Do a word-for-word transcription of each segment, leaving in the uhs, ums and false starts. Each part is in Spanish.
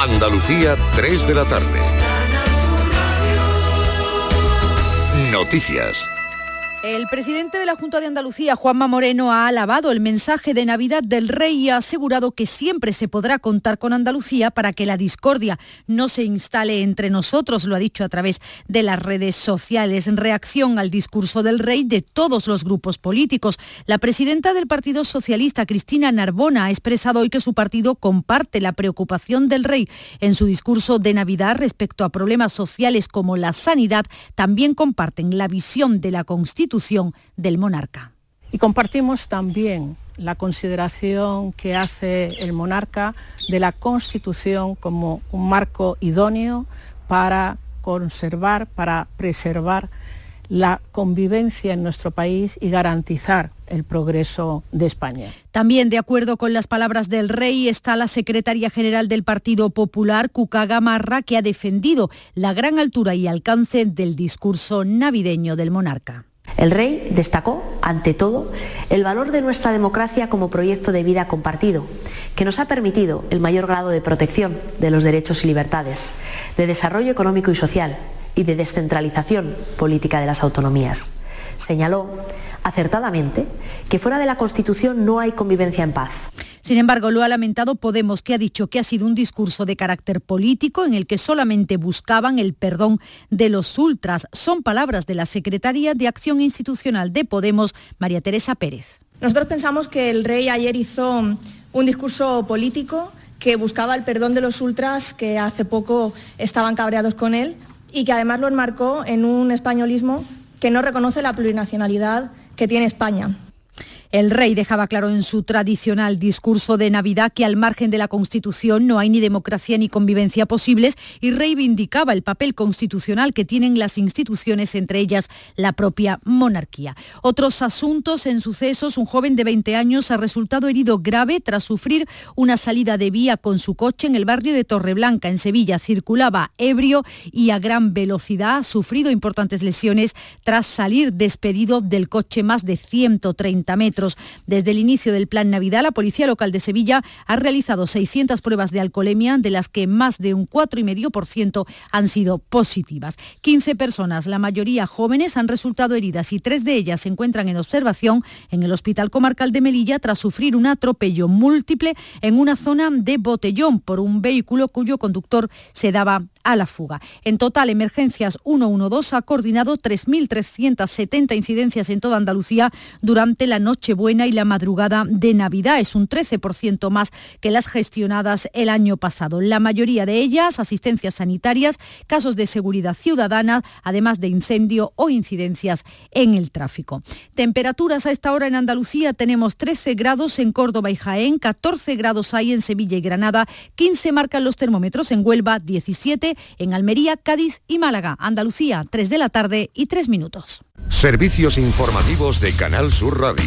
Andalucía, tres de la tarde. Noticias. El presidente de la Junta de Andalucía, Juanma Moreno, ha alabado el mensaje de Navidad del Rey y ha asegurado que siempre se podrá contar con Andalucía para que la discordia no se instale entre nosotros, lo ha dicho a través de las redes sociales. En reacción al discurso del Rey de todos los grupos políticos, la presidenta del Partido Socialista, Cristina Narbona, ha expresado hoy que su partido comparte la preocupación del Rey. En su discurso de Navidad respecto a problemas sociales como la sanidad, también comparten la visión de la Constitución del monarca. Y compartimos también la consideración que hace el monarca de la Constitución como un marco idóneo para conservar, para preservar la convivencia en nuestro país y garantizar el progreso de España. También de acuerdo con las palabras del Rey está la secretaria general del Partido Popular, Cuca Gamarra, que ha defendido la gran altura y alcance del discurso navideño del monarca. El Rey destacó, ante todo, el valor de nuestra democracia como proyecto de vida compartido, que nos ha permitido el mayor grado de protección de los derechos y libertades, de desarrollo económico y social y de descentralización política de las autonomías. Señaló, acertadamente, que fuera de la Constitución no hay convivencia en paz. Sin embargo, lo ha lamentado Podemos, que ha dicho que ha sido un discurso de carácter político en el que solamente buscaban el perdón de los ultras. Son palabras de la secretaria de Acción Institucional de Podemos, María Teresa Pérez. Nosotros pensamos que el Rey ayer hizo un discurso político que buscaba el perdón de los ultras que hace poco estaban cabreados con él y que además lo enmarcó en un españolismo que no reconoce la plurinacionalidad que tiene España. El Rey dejaba claro en su tradicional discurso de Navidad que al margen de la Constitución no hay ni democracia ni convivencia posibles y reivindicaba el papel constitucional que tienen las instituciones, entre ellas la propia monarquía. Otros asuntos en sucesos, un joven de veinte años ha resultado herido grave tras sufrir una salida de vía con su coche en el barrio de Torreblanca, en Sevilla. Circulaba ebrio y a gran velocidad, ha sufrido importantes lesiones tras salir despedido del coche más de ciento treinta metros. Desde el inicio del Plan Navidad, la Policía Local de Sevilla ha realizado seiscientas pruebas de alcoholemia, de las que más de un cuatro coma cinco por ciento han sido positivas. quince personas, la mayoría jóvenes, han resultado heridas y tres de ellas se encuentran en observación en el Hospital Comarcal de Melilla tras sufrir un atropello múltiple en una zona de Botellón por un vehículo cuyo conductor se daba a la fuga. En total, Emergencias ciento doce ha coordinado tres mil trescientas setenta incidencias en toda Andalucía durante la noche buena y la madrugada de Navidad. Es un trece por ciento más que las gestionadas el año pasado. La mayoría de ellas, asistencias sanitarias, casos de seguridad ciudadana, además de incendio o incidencias en el tráfico. Temperaturas a esta hora en Andalucía. Tenemos trece grados en Córdoba y Jaén, catorce grados hay en Sevilla y Granada, quince marcan los termómetros en Huelva, diecisiete en Almería, Cádiz y Málaga. Andalucía, tres de la tarde y tres minutos. Servicios informativos de Canal Sur Radio.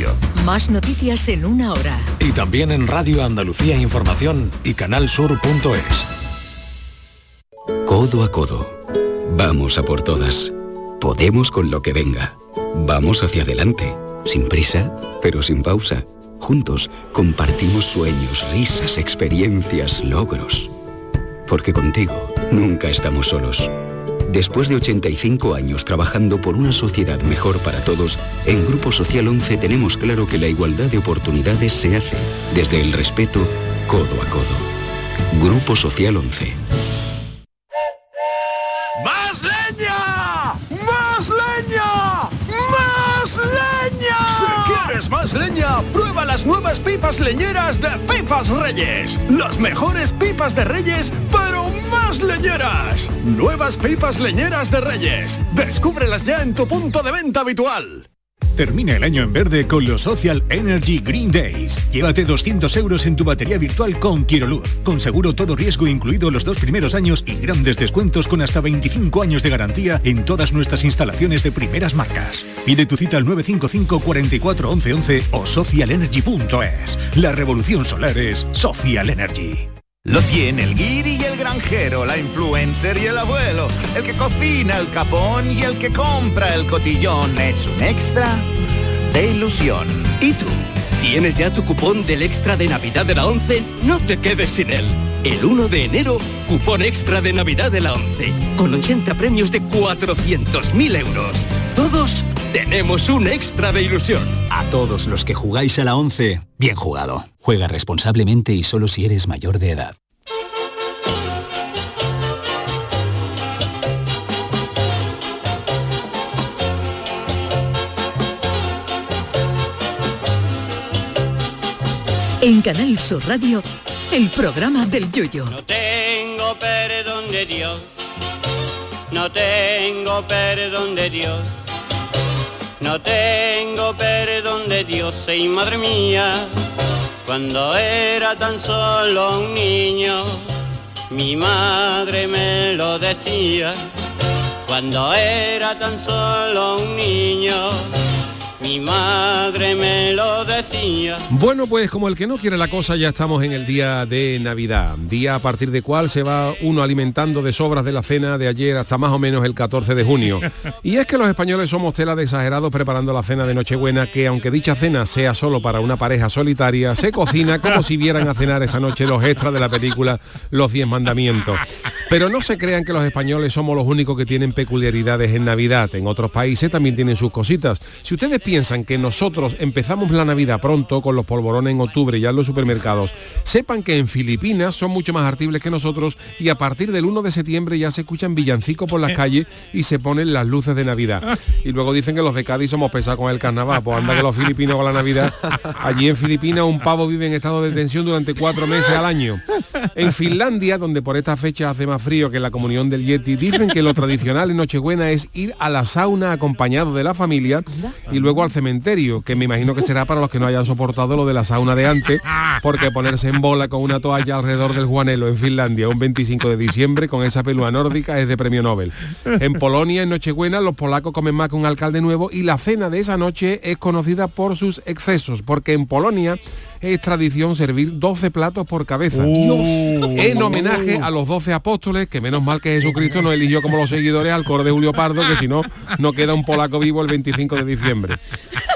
Más noticias en una hora. Y también en Radio Andalucía Información y canal sur punto es. Codo a codo. Vamos a por todas. Podemos con lo que venga. Vamos hacia adelante. Sin prisa, pero sin pausa. Juntos compartimos sueños, risas, experiencias, logros. Porque contigo nunca estamos solos. Después de ochenta y cinco años trabajando por una sociedad mejor para todos, en Grupo Social once tenemos claro que la igualdad de oportunidades se hace desde el respeto, codo a codo. Grupo Social once. ¡Más leña! ¡Más leña! ¡Más leña! Si quieres más leña, prueba las nuevas pipas leñeras de Pipas Reyes. Las mejores pipas de Reyes, pero leñeras. Nuevas pipas leñeras de Reyes. Descúbrelas ya en tu punto de venta habitual. Termina el año en verde con los Social Energy Green Days. Llévate doscientos euros en tu batería virtual con Quiroluz. Con seguro todo riesgo incluido los dos primeros años y grandes descuentos con hasta veinticinco años de garantía en todas nuestras instalaciones de primeras marcas. Pide tu cita al nueve cinco cinco cuatro cuatro once once o social energy punto es. La revolución solar es Social Energy. Lo tiene el guiri y el granjero, la influencer y el abuelo, el que cocina el capón y el que compra el cotillón. Es un extra de ilusión. ¿Y tú? ¿Tienes ya tu cupón del extra de Navidad de la ONCE? No te quedes sin él. El uno de enero, cupón extra de Navidad de la Once, con ochenta premios de cuatrocientos mil euros. Todos tenemos un extra de ilusión. A todos los que jugáis a la Once, bien jugado. Juega responsablemente y solo si eres mayor de edad. En Canal Sur Radio, el programa del Yoyo. No tengo perdón de Dios, no tengo perdón de Dios, no tengo perdón de Dios, ey madre mía, cuando era tan solo un niño, mi madre me lo decía, cuando era tan solo un niño. Mi madre me lo decía. Bueno, pues como el que no quiere la cosa, ya estamos en el día de Navidad. Día a partir de cual se va uno alimentando de sobras de la cena de ayer hasta más o menos el catorce de junio. Y es que los españoles somos tela de exagerados preparando la cena de Nochebuena, que aunque dicha cena sea solo para una pareja solitaria, se cocina como si vieran a cenar esa noche los extras de la película Los Diez Mandamientos. Pero no se crean que los españoles somos los únicos que tienen peculiaridades en Navidad. En otros países también tienen sus cositas. Si ustedes piensan que nosotros empezamos la Navidad pronto con los polvorones en octubre ya en los supermercados, sepan que en Filipinas son mucho más artibles que nosotros y a partir del uno de septiembre ya se escuchan villancicos por las calles y se ponen las luces de Navidad. Y luego dicen que los de Cádiz somos pesados con el carnaval, pues anda que los filipinos con la Navidad. Allí en Filipinas un pavo vive en estado de detención durante cuatro meses al año. En Finlandia, donde por esta fecha hace más frío que la comunión del Yeti, dicen que lo tradicional en Nochebuena es ir a la sauna acompañado de la familia y luego al cementerio, que me imagino que será para los que no hayan soportado lo de la sauna de antes, porque ponerse en bola con una toalla alrededor del Juanelo en Finlandia un veinticinco de diciembre con esa pelúa nórdica es de premio Nobel. En Polonia, en Nochebuena, los polacos comen más que un alcalde nuevo y la cena de esa noche es conocida por sus excesos, porque en Polonia es tradición servir doce platos por cabeza. ¡Dios! En homenaje a los doce apóstoles, que menos mal que Jesucristo no eligió como los seguidores al coro de Julio Pardo, que si no, no queda un polaco vivo el veinticinco de diciembre.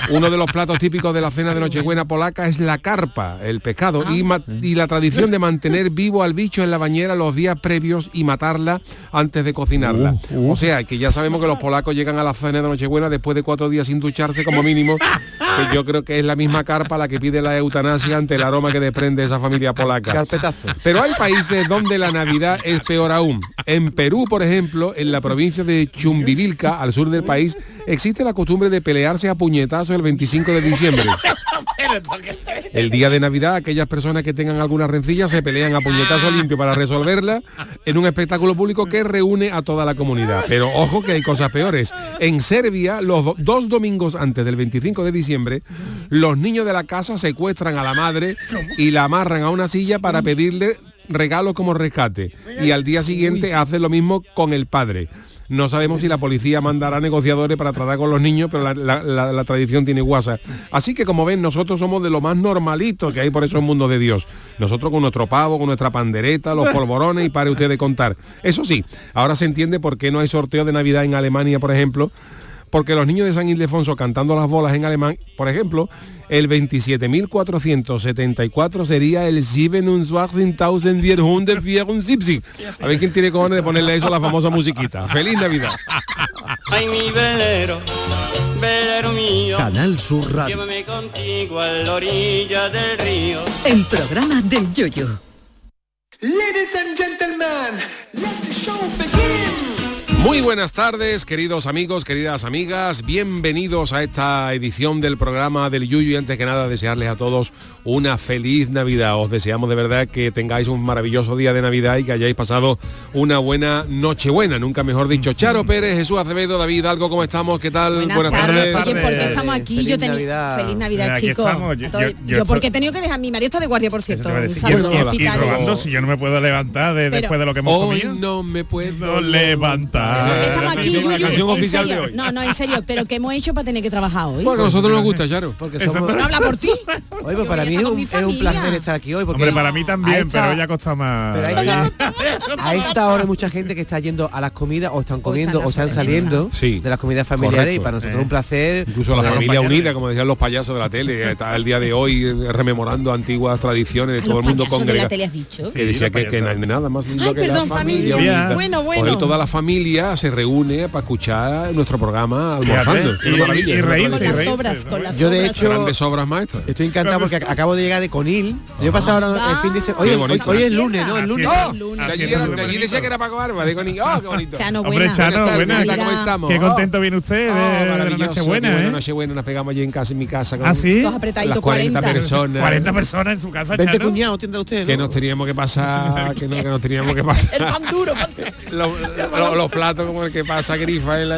Uno de los platos típicos de la cena de Nochebuena polaca es la carpa, el pescado, y, ma- y la tradición de mantener vivo al bicho en la bañera los días previos y matarla antes de cocinarla. O sea, que ya sabemos que los polacos llegan a la cena de Nochebuena después de cuatro días sin ducharse como mínimo, que yo creo que es la misma carpa la que pide la eutanasia ante el aroma que desprende esa familia polaca. Carpetazo. Pero hay países donde la Navidad es peor aún. En Perú, por ejemplo, en la provincia de Chumbivilca, al sur del país, existe la costumbre de pelearse a puñetazos el veinticinco de diciembre. El día de Navidad, aquellas personas que tengan alguna rencilla se pelean a puñetazo limpio para resolverla en un espectáculo público que reúne a toda la comunidad. Pero ojo que hay cosas peores. En Serbia, los do- dos domingos antes del veinticinco de diciembre, los niños de la casa secuestran a la madre y la amarran a una silla para pedirle regalos como rescate. Y al día siguiente hacen lo mismo con el padre. No sabemos si la policía mandará negociadores para tratar con los niños, pero la, la, la, la tradición tiene guasa. Así que, como ven, nosotros somos de lo más normalito que hay por esos mundos de Dios. Nosotros con nuestro pavo, con nuestra pandereta, los polvorones y pare usted de contar. Eso sí, ahora se entiende por qué no hay sorteo de Navidad en Alemania, por ejemplo, porque los niños de San Ildefonso cantando las bolas en alemán, por ejemplo, el veintisiete mil cuatrocientos setenta y cuatro sería el siebenundzwanzigtausendvierhundertvierundsiebzig. A ver quién tiene cojones de ponerle eso a la famosa musiquita. ¡Feliz Navidad! Ay, mi velero, velero mío, Canal Sur Radio. Llévame contigo a la orilla del río. El programa del Yoyo. Ladies and gentlemen, let the show begin. Muy buenas tardes, queridos amigos, queridas amigas, bienvenidos a esta edición del programa del Yuyu y antes que nada desearles a todos una feliz Navidad. Os deseamos de verdad que tengáis un maravilloso día de Navidad y que hayáis pasado una buena Nochebuena, nunca mejor dicho. Charo Pérez, Jesús Acevedo, David Algo, ¿cómo estamos? ¿Qué tal? Buenas, buenas tardes. tardes. Oye, ¿por qué estamos aquí? Feliz yo ten... Navidad. Feliz Navidad, Mira, chicos. Yo, yo, yo porque he tenido que dejar, mi marido está de guardia, por cierto. Un saludo. Y, y, y robando, si yo no me puedo levantar de, después de lo que hemos comido. Hoy no me puedo no levantar. Ah, estamos aquí, la canción oficial de hoy. No, no, en serio, pero ¿qué hemos hecho para tener que trabajar hoy? Porque a nosotros nos gusta, Charo. Porque somos... ¿No habla por ti? Hoy, pues para mí es un, es un placer estar aquí hoy. Porque hombre, para mí también, esta, pero hoy ha costado más. Pero hay, a, a esta hora hay mucha gente que está yendo a las comidas, o están comiendo, o están saliendo sí. de las comidas familiares. Correcto, y para nosotros es eh. un placer. Incluso la familia unida, como decían los payasos de la tele, está el día de hoy rememorando antiguas tradiciones de todo el mundo congregado. ¿La tele has dicho? Que decía que nada más lindo que la familia. Bueno, bueno. Hoy toda la familia se reúne para escuchar nuestro programa almorzando. Y, y, y reírse, con las obras, con las yo de hecho grandes obras maestras. Estoy encantado porque acabo de llegar de Conil. Ah, yo he pasado ah, el fin de semana. Hoy, hoy es lunes, ¿no? El lunes. Oh, lunes. Allí, allí decía que era Paco Barba de Conil. Oh, qué bonito. Chano, buena. Hombre, Chano, buena. ¿Cómo estamos? Qué contento viene usted. Oh, de la noche buena, ¿eh? Noche buena, nos pegamos allí en casa, en mi casa. ¿Ah, sí? Apretaditos, cuarenta personas. cuarenta personas en su casa, Chano. veinte cuñados tendrá usted, ¿no? Que nos teníamos que pasar, que nos teníamos que pasar. El pan duro. Los platos como el que pasa grifa en la...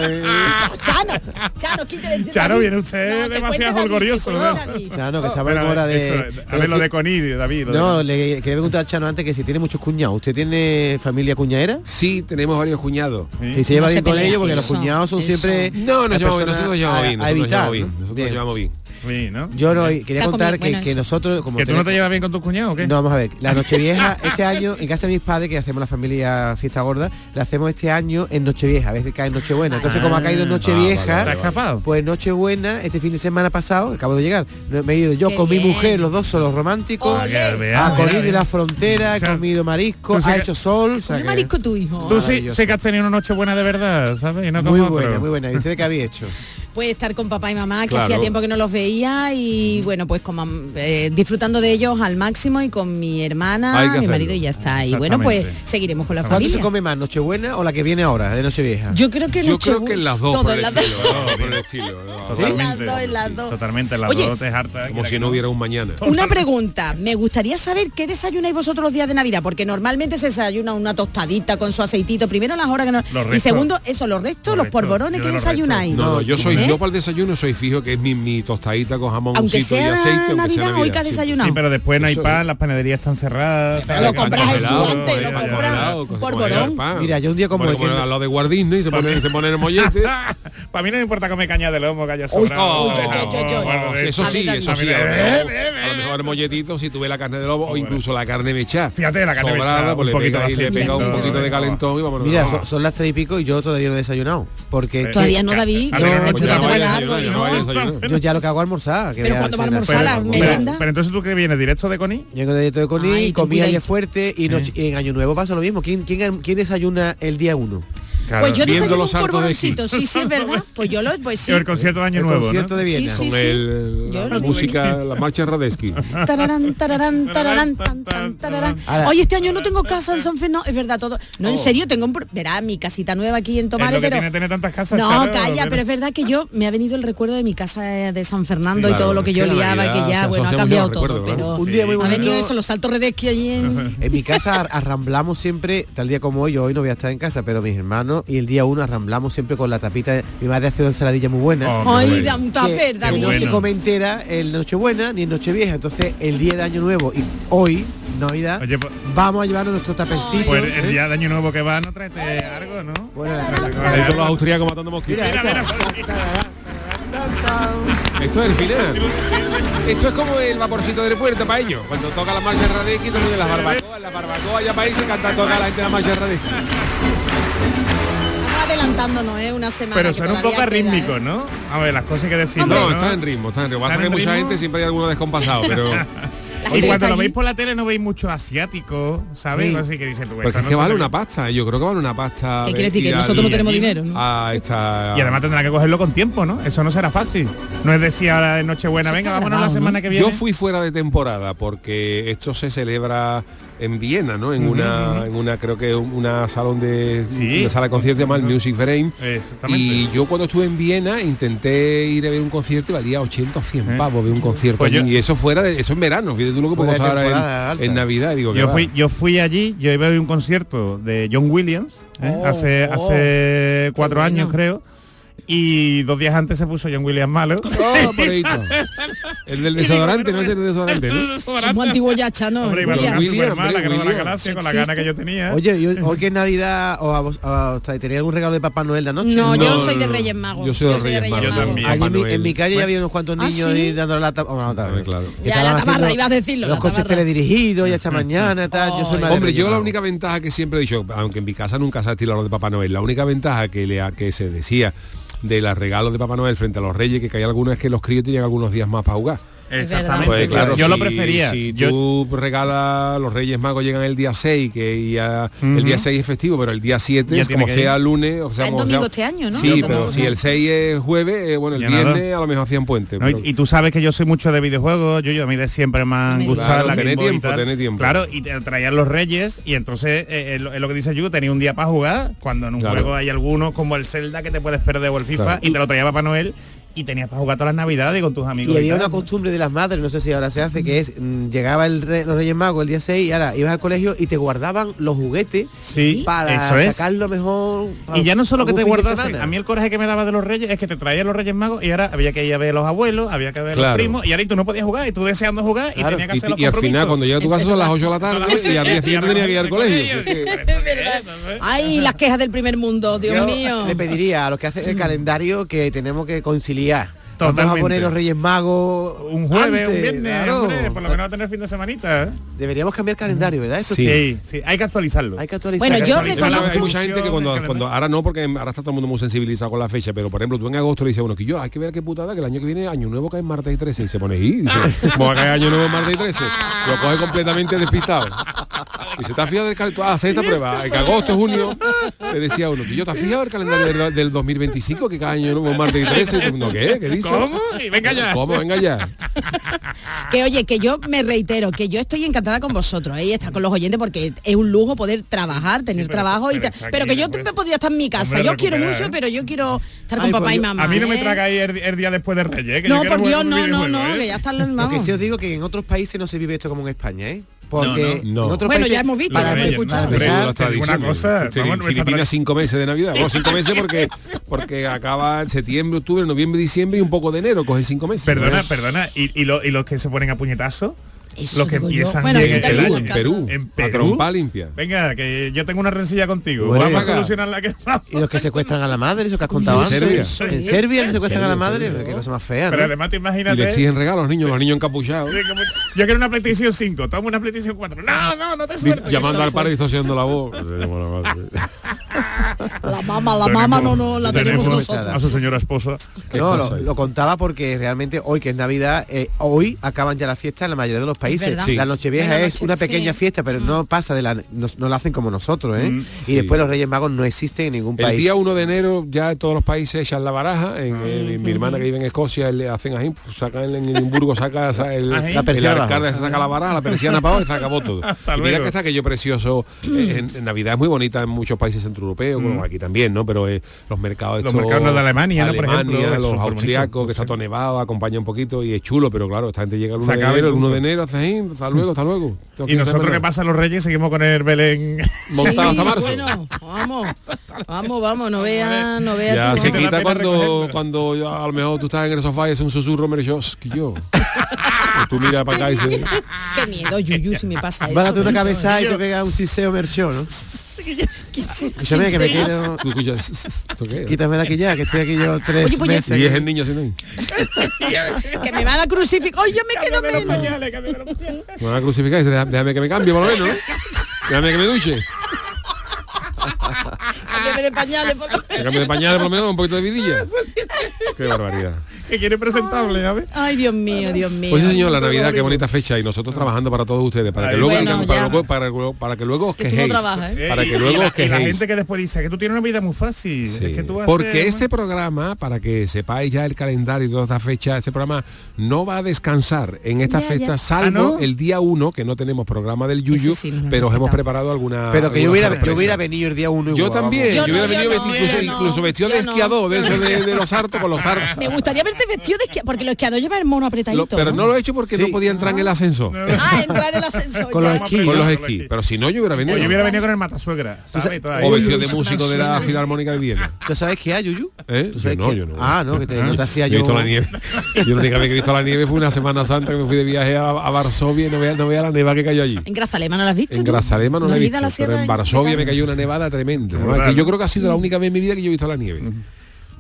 Chano, Chano, quítale. Chano, viene usted no, demasiado orgulloso, ¿no? Chano, que estaba en hora de... Eso, a ver lo de Conil, David. No, de... le quería preguntar a Chano antes que si tiene muchos cuñados. ¿Usted tiene familia cuñadera? Sí, tenemos varios cuñados. ¿Sí? Y se lleva no bien se con ellos porque eso, los cuñados son eso. siempre... No, nos llevamos bien, nosotros llevamos bien. A evitar, nosotros llevamos bien. Sí, ¿no? Yo no, quería contar que, que nosotros como ¿que tú no te llevas bien con tus cuñados o qué? No, vamos a ver, la Nochevieja este año en casa de mis padres, que hacemos la familia fiesta gorda, la hacemos este año en Nochevieja, a veces cae en Nochebuena, entonces ah, como ha caído en Nochevieja, ah, vale, vale, vale. pues Nochebuena, este fin de semana pasado, acabo de llegar, me he ido yo qué con bien. mi mujer, los dos solos románticos, olé, a correr de la frontera, o sea, he comido marisco, ha hecho sol. O sea, que... marisco tu hijo. Tú sí, sé que has tenido una Nochebuena de verdad, ¿sabes? Y no como muy buena, otro. muy buena, ¿y usted qué había hecho? Pues estar con papá y mamá, que claro. hacía tiempo que no los veía y bueno, pues como, eh, disfrutando de ellos al máximo y con mi hermana, mi hacerlo. marido y ya está. Y bueno, pues seguiremos con la ¿Cuándo familia. ¿Cuándo se come más, Nochebuena o la que viene ahora, de Nochevieja? Yo creo que, Yo noche... creo que en las dos, Todo por el, el estilo. No, por el estilo no. Totalmente, ¿Sí? en las dos. Sí. Totalmente, en las Oye, dos te harta. Como si no hubiera un mañana. Una pregunta, me gustaría saber qué desayunáis vosotros los días de Navidad, porque normalmente se desayuna una tostadita con su aceitito, primero las horas que no... Los y restos, segundo, eso, los restos, los, los polvorones que desayunáis. No, no, yo soy ¿Eh? Yo para el desayuno soy fijo que es mi, mi tostadita con jamoncito y aceite, Navidad, aunque sea Navidad, hoy que has desayunado. Sí, sí, pero después no hay pan, las panaderías están cerradas. Claro, lo compras el sudante, lo compras por borón. Mira, yo un día como... Bueno, como al lado de Walt Disney, se pone, se pone el mollete. Para mí no me importa comer caña de lomo que haya sobrado. Eso sí, eso sí. A lo mejor el molletito, si tuve la carne de lobo o incluso la carne mechada. Fíjate, la carne mechada, un poquito de le pega un poquito de calentón y vámonos. Mira, son las tres y pico y yo todavía no he desayunado. Porque todavía no, David. Yo ya lo que hago almorzar. Que pero cuando va a almorzar la merienda. Pero entonces tú que vienes directo de Conil. Llego directo de Conil, comí ayer fuerte y, no, ¿Eh? y en Año Nuevo pasa lo mismo. ¿Quién, quién, quién desayuna el día uno? Claro, pues yo desayuno un polvoroncito, sí, sí, es verdad. Pues yo lo... Pues sí. El concierto de Año Nuevo, ¿no? El concierto de Viena. Sí, sí, sí. El, la, la música, la marcha Radetzky. Tararán, tararán, tararán, tan, tan, tararán. Oye, este año no tengo casa en San Fernando. Es verdad, todo... No, en serio, tengo un... Verá, mi casita nueva aquí en Tomares, pero... tiene tener tantas casas. No, claro, calla, pero es verdad que yo... Me ha venido el recuerdo de mi casa de San Fernando sí, y claro, todo lo que yo liaba, realidad, que ya, bueno, ha cambiado todo, recuerdo, pero... Un día muy bueno. Ha venido eso, los saltos Radetzky allí en... En mi casa arramblamos siempre, tal día como hoy, yo hoy no voy a estar en casa, pero mis hermanos... Y el día uno arramblamos siempre con la tapita de... Mi madre hace una ensaladilla muy buena. Oh, ¡Ay, da un taper, David! No se come entera en Nochebuena ni en Nochevieja. Entonces, el día de Año Nuevo y hoy, Navidad, Oye, pues, vamos a llevarnos nuestro tapercito. Pues el, el día de Año Nuevo que va, no traete algo, ¿no? Bueno, los austríacos matando mosquitos. Esto es el final. Esto es como el vaporcito de puerta para ellos. Cuando toca la marcha Radetzky, tocan las barbacoas. La barbacoa ya para irse cantar toda la gente la marcha Radetzky. Adelantándonos, ¿eh? Una semana. Pero son un poco rítmicos, ¿eh? ¿No? A ver, las cosas que decimos. No, ¿no? Está en ritmo, está en ritmo. Pasa que mucha gente siempre hay alguno descompasado, pero... Y cuando lo allí. Veis por la tele no veis mucho asiático, ¿sabes? Sí. Así que dice, pues no que vale una pasta, yo creo que vale una pasta. ¿Qué quiere decir? Que nosotros no tenemos dinero, ¿no? Ah, está. Y además tendrá que cogerlo con tiempo, ¿no? Eso no será fácil. No es decir ahora de Nochebuena, venga, vámonos la semana que viene. Yo fui fuera de temporada porque esto se celebra en Viena, ¿no? En uh-huh, una, uh-huh. en una, creo que una salón de ¿Sí? una sala de concierto llamada uh-huh. Music Frame. Y yo cuando estuve en Viena intenté ir a ver un concierto y valía ochenta o cien pavos ver un concierto. Pues y eso fuera, de, eso en verano, fíjate tú lo que puedo pasar en, en Navidad. Digo, yo fui, yo fui allí, yo iba a ver un concierto de John Williams, ¿eh? oh, hace oh, hace cuatro años, bueno. creo. Y dos días antes se puso John Williams malo. Oh, el del desodorante, no es el desodorante, ¿no? Somos antiguo yacha, ¿no? Hombre, iba a William, mal, hombre, la cara de la galaxia, con la gana que yo tenía. Oye, yo, hoy que es Navidad, ¿os tenéis algún regalo de Papá Noel de anoche? No, no, yo soy de Reyes Magos. Yo soy de Reyes, Reyes Magos. Yo también, en, mi, en mi calle ya había unos cuantos niños ahí dándole la tabarra. Bueno, también, claro. Ya la tabarra, ibas a decirlo. Los coches teledirigidos y hasta mañana, tal. Yo soy madre. Hombre, yo la única ventaja que siempre he dicho, aunque en mi casa nunca se ha estilado de Papá Noel, la única ventaja que se decía de los regalos de Papá Noel frente a los reyes, que hay algunas que los críos tenían algunos días más para jugar. Exactamente. Pues, claro, yo si, lo prefería. Si tú yo... regalas, los Reyes Magos llegan el día seis, que ya, uh-huh. el día seis es festivo, pero el día siete, como sea ir. lunes, o sea, es domingo, o sea, este año, ¿no? Sí, sí, pero si el seis es jueves, eh, bueno, el ya viernes nada. A lo mejor hacían puente. No, pero... y, y tú sabes que yo soy mucho de videojuegos, yo, yo a mí de siempre me han gustado la Game Boy y tal. Tener tiempo. Claro, y te traían los Reyes, y entonces eh, es, lo, es lo que dice Yu, tenía un día para jugar, cuando en un claro. juego hay algunos como el Zelda que te puedes perder o el FIFA, claro. y te lo traía Papá Noel. Y tenías para jugar todas las navidades con tus amigos. Y había y una costumbre de las madres, no sé si ahora se hace, que es mmm, llegaba el rey, los Reyes Magos el día seis y ahora ibas al colegio y te guardaban los juguetes sí, para es. sacarlo mejor. Y ya no solo que te guardasen, a mí el coraje que me daba de los Reyes es que te traían los Reyes Magos y ahora había que ir a ver a los abuelos, había que ver claro. a los primos, y ahora y tú no podías jugar y tú deseando jugar y claro. tenías que hacer y, los y compromisos. Y al final cuando llega tu casa son las ocho de la tarde y al día siguiente tenía que ir al colegio. Ay, las quejas del primer mundo, Dios mío. Le pediría a los que hacen el calendario que tenemos que conciliar. Totalmente. Vamos a poner los Reyes Magos un jueves, antes, un viernes, claro. hombre, por lo menos a tener fin de semanita. ¿Eh? Deberíamos cambiar calendario, ¿verdad? Esto sí. Sí, sí, hay que actualizarlo. Hay que actualizarlo. Bueno, yo reconozco. Hay mucha gente que cuando, cuando ahora no, porque ahora está todo el mundo muy sensibilizado con la fecha, pero por ejemplo tú en agosto le dices, bueno, que yo hay que ver qué putada, que el año que viene año nuevo cae en martes y trece, y se pone ahí, como cae año nuevo en martes y trece, lo coge completamente despistado. Y se está fijado del calendario, ah, hace esta prueba, en agosto, junio, le decía uno, que yo te has fijado el calendario del dos mil veinticinco, que cae año nuevo en martes y trece, no, ¿qué? ¿Qué dice? ¿Cómo? Y venga ya. ¿Cómo? Venga ya. Que oye, que yo me reitero, que yo estoy encantada con vosotros, ahí ¿eh? estar con los oyentes, porque es un lujo poder trabajar, tener sí, pero, trabajo, pero, y tra- pero que yo pues, me podría estar en mi casa. Yo quiero mucho, pero yo quiero estar Ay, con pues papá yo, y mamá. A mí no ¿eh? me traga ahí el, el día después de Reyes. ¿eh? Que no, yo por Dios, no, no, no, ¿eh? que ya están los mamás. Porque si os digo que en otros países no se vive esto como en España, ¿eh? Porque no, no, no. En otros bueno, países, ya hemos visto, ya hemos escuchado. Filipinas cinco meses de Navidad. Bueno, cinco meses porque porque acaba en septiembre, octubre, noviembre, diciembre y un poco de enero, coge cinco meses. Perdona, ¿no? perdona. ¿Y, y, lo, ¿Y los que se ponen a puñetazos? Eso los que empiezan bueno, bien el año. En Perú, en Perú, a trompa limpia. Venga, que yo tengo una rencilla contigo. Bueno, vamos acá. a solucionar la que Y los que secuestran a la madre, eso que has contado antes. ¿En Serbia? ¿En Serbia no secuestran a la madre? Qué cosa más fea, ¿no? Pero además te imagínate... Y le exigen regalos a los niños, los niños encapuchados. Yo quiero una petición cinco, toma una petición cuatro. No, no, no te sueltes. Llamando al padre y disociando la voz. La mamá, la mamá no, no, la tenemos nosotros. A su señora esposa. No, lo, lo contaba porque realmente hoy, que es Navidad, eh, hoy acaban ya la fiesta en la mayoría de los países. Sí. La Nochevieja noche, es una pequeña sí. fiesta, pero mm. no pasa de la... No, no la hacen como nosotros, ¿eh? Mm, y sí. después los Reyes Magos no existen en ningún país. El día uno de enero ya todos los países echan la baraja. En, mm, el, mm, mi hermana mm. que vive en Escocia, le hacen ahí, pues, sacan en Edimburgo, saca el, la persiana, el saca la baraja, la persiana para hoy, se acabó todo. Y mira que está aquello precioso. Eh, en, en Navidad es muy bonita en muchos países centroeuropeos, mm. como aquí también, ¿no? Pero eh, los mercados... Los mercados de Alemania, Alemania, por ejemplo, Alemania, los austriacos, que está todo nevado, acompaña un poquito y es chulo, pero claro, esta gente llega el uno de enero, hasta luego, hasta luego. Y nosotros que pasa los Reyes seguimos con el Belén montado sí, hasta marzo. Bueno, vamos, vamos, vamos, no veas, no veas. Ya se quita cuando, cuando ya, a lo mejor tú estás en el sofá y es un susurro merecioso que yo. Tú miras para acá y dices... Qué miedo, Yuyu, si me pasa eso. Bárate una cabeza y te pega un siseo merchón, ¿no? Escúchame que me quiero... Quítame de aquí ya, que estoy aquí yo tres Oye, pues meses. Y es el niño si no. Que me van a crucificar. Oye, yo me quedo menos. Me van a crucificar y dice, déjame que me cambie por lo menos. Déjame que me duche. Cámbiame de pañales por lo menos. Cámbiame de pañales por lo menos, un poquito de vidilla. Qué barbaridad. Que quiere presentable, ¿sabes? Ay, Dios mío, Dios mío. Pues señor, la Navidad, qué bonita fecha. Y nosotros trabajando para todos ustedes. Para que luego bueno, para, para, para, para, para que luego os quejéis. ¿Eh? Para que luego os quejéis. La gente que después dice que tú tienes una vida muy fácil. Sí, es que tú porque hacer... este programa, para que sepáis ya el calendario y todas estas fechas, este programa no va a descansar en esta ya, fecha, ya. salvo ¿Ah, no? el día uno, que no tenemos programa del Yuyu, sí, sí, sí, pero os hemos preparado alguna. Pero que alguna yo, hubiera, yo hubiera venido el día uno. Yo igual, también, yo, yo no, hubiera yo venido no, incluso, no, incluso vestido de esquiador, de los hartos con los hartos. Me gustaría ver aparte vestido de esquiador, porque los esquiadores llevan el mono apretadito. Lo, pero no, no lo he hecho porque sí. no podía entrar ah. en el ascensor. Ah, entrar en el ascensor. Con los esquís. Con los esquís. Pero si no, yo hubiera venido. Yo hubiera venido con el matasuegra. ¿Sabes? O vestido de músico de la Filarmónica de Viena. ¿Tú sabes qué hay, Yuyu? ¿Eh? ¿Tú sabes yo no, qué? Yo no. Ah, no, que te, no te hacía yo. He visto la nieve. Yo la única vez que he visto la nieve fue una Semana Santa que me fui de viaje a, a Varsovia y no veía, no veía la nevada que cayó allí. ¿En Grazalema no la has visto? En Grazalema no, no la he visto, la pero en Varsovia me cayó una nevada tremenda. Que yo creo que ha sido la única vez en mi vida que yo he visto la nieve.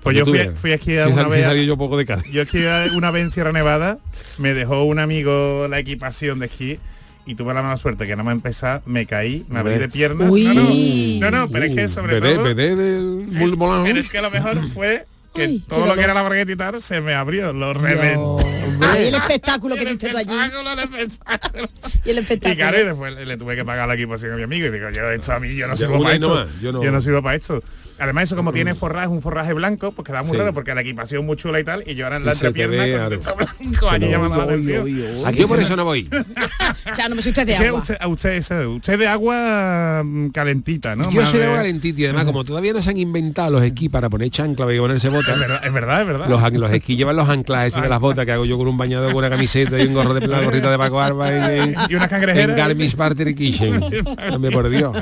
Pues yo fui, fui a esquiar sí, una sí, vez. Salí yo poco de casa. Yo esquié una vez en Sierra Nevada, me dejó un amigo la equipación de esquí y tuve la mala suerte que no me empezaba, me caí, me abrí de piernas. Uy. No, no, no, no, pero es que sobre Uy. todo. Bede, bede del sí, pero es que lo mejor fue que Uy, todo lo que era la bragueta y tal se me abrió, lo reventó. Ahí el espectáculo que te allí. El espectáculo. Y el espectáculo. Y claro, y después le tuve que pagar la equipación a mi amigo y digo, yo esto a mí, yo no sirvo para esto. Yo no, yo no sirvo para esto. Además, eso como tiene forraje, un forraje blanco, pues queda muy sí. raro, porque la equipación muy chula y tal, y yo ahora en la entrepierna ve, con texto blanco, allí llama la atención. Aquí yo por eso no voy. O sea, no me soy usted de agua. Usted, usted, usted, usted de agua calentita, ¿no? Yo soy de agua calentita, y además, como todavía no se han inventado los esquí para poner chancla y ponerse botas. Es verdad, es verdad, es verdad. Los, los esquí llevan los anclajes de las botas que hago yo con un bañador, con una camiseta y un gorro de plata, gorrita de Paco Arba en, en, y una cangrejera. En Garmisch Partenkirchen. Me por Dios.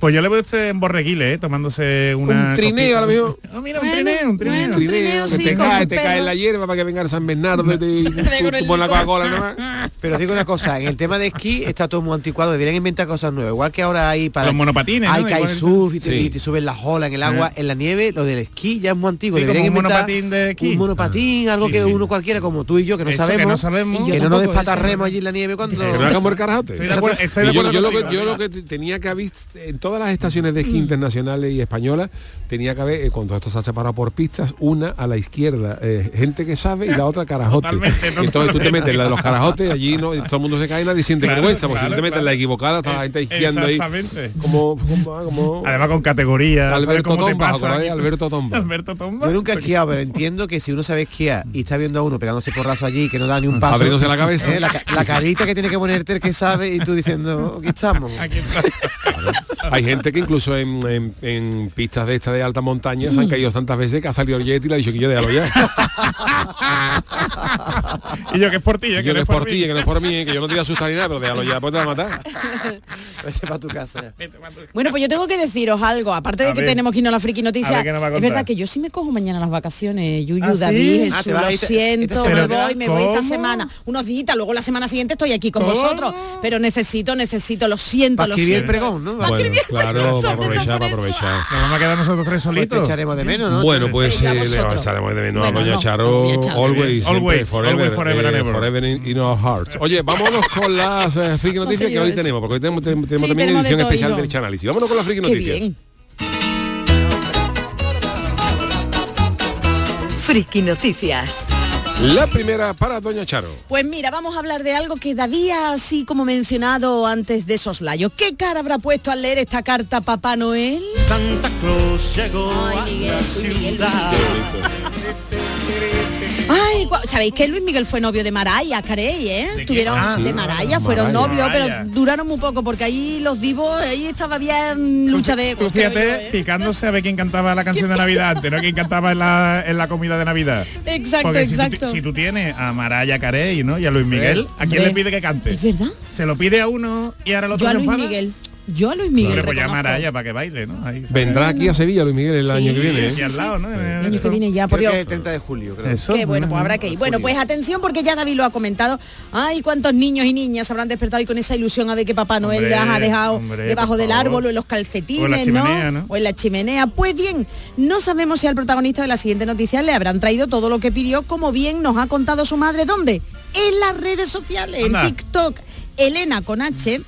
Pues yo le veo a usted en borreguiles, ¿eh? Tomándose un trineo a lo mejor. No, mira, un bueno, trineo, un trineo. Bueno, un trineo, sí, te cae, te cae en la hierba para que venga el San Bernardo, no. te, te, tú, tú pon la Coca-Cola nomás. Pero digo una cosa, en el tema de esquí está todo muy anticuado, deberían inventar cosas nuevas. Igual que ahora hay para los monopatines, hay ¿no? kitesurf y te, sí. y te suben las olas en el agua, en la nieve, lo del esquí ya es muy antiguo, sí, deberían inventar un monopatín de esquí. Un monopatín, algo sí, que sí. uno cualquiera como tú y yo que no Eso sabemos, que no, sabemos. Que no nos despatarremos allí en la nieve cuando yo lo que tenía que haber en todas las estaciones de esquí internacionales y españolas tenía que haber, eh, cuando esto se ha separado por pistas, una a la izquierda, eh, gente que sabe y la otra carajote. Totalmente, no, entonces tú te metes en la de los carajotes, allí no, todo el mundo se cae y nadie siente claro, vergüenza, porque claro, si tú te metes en claro. la equivocada, toda la gente esquiando ahí. Como, como, como, además con categoría. Alberto Tomba, Alberto Tomba. Alberto Tomba. Yo nunca he esquiado, pero entiendo que si uno sabe esquiar y está viendo a uno pegándose porrazo allí que no da ni un paso. Abriéndose la cabeza. Eh, la, la carita que tiene que ponerte el que sabe y tú diciendo, aquí estamos. Aquí hay gente que incluso en, en, en pistas de esta de alta montaña mm. se han caído tantas veces que ha salido el Yeti y la ha dicho que yo déjalo ya. Y yo que es por ti, ¿eh? que, yo no es por ti, que no es por mí, ¿eh? que yo no te voy a asustar ni nada, pero déjalo ya, pues te va a matar. Vete para tu casa. Bueno, pues yo tengo que deciros algo, aparte a de que ver. tenemos que irnos a la friki noticia. Ver, es verdad que yo sí me cojo mañana las vacaciones, Yuyu, ¿Ah, David, ¿sí? ah, Jesús, lo siento, me voy, me voy esta semana, unos días, luego la semana siguiente estoy aquí con ¿Cómo? vosotros, pero necesito, necesito, lo siento, lo siento. El pregón, ¿no? Bueno, claro, para aprovechar, para aprovechar. Nos vamos a quedar nosotros tres solitos. Pues te echaremos de menos, ¿no? Bueno, pues eh, le echaremos de menos bueno, a doña no, Charo. Always, always, forever, forever, eh, forever in, in our hearts. Oye, vámonos con las eh, friki noticias que hoy tenemos, porque hoy tenemos, tenemos, sí, tenemos también edición de especial del Chanálisis. Vámonos con las friki noticias. Bien. Friki noticias. La primera para doña Charo. Pues mira, vamos a hablar de algo que Dadía, así como mencionado antes de soslayo. ¿Qué cara habrá puesto al leer esta carta Papá Noel? Santa Claus llegó Ay, Miguel, a la ciudad. Ay, ¿sabéis que Luis Miguel fue novio de Mariah Carey, eh? Tuvieron ah, sí, de Mariah, fueron novios, pero duraron muy poco, porque ahí los divos, ahí estaba bien lucha de... Tú fíjate, yo, ¿eh? picándose a ver quién cantaba la canción de Navidad antes, ¿no? Quién cantaba en la, en la comida de Navidad. Exacto, porque exacto. Si tú, si tú tienes a Mariah Carey, ¿no? Y a Luis Miguel, ¿a quién le pide que cante? ¿Es verdad? Se lo pide a uno y ahora el otro se enfada. Yo a Luis Miguel. Yo a Luis Miguel. Pero voy a llamar a ella para que baile, ¿no? Ahí Vendrá aquí a Sevilla Luis Miguel el sí, año que viene. Sí, sí, sí, al lado, ¿no? El año que viene ya, por Dios. El treinta de julio, creo. Eso, Qué bueno, no, pues habrá que ir. Bueno, pues atención, porque ya David lo ha comentado. Ay, cuántos niños y niñas habrán despertado y con esa ilusión a ver que Papá Noel hombre, las ha dejado hombre, debajo del árbol o en los calcetines, o en la chimenea, ¿no? ¿no? O en la chimenea. Pues bien, no sabemos si al protagonista de la siguiente noticia le habrán traído todo lo que pidió, como bien nos ha contado su madre. ¿Dónde? En las redes sociales, Anda. en TikTok. Elena con H...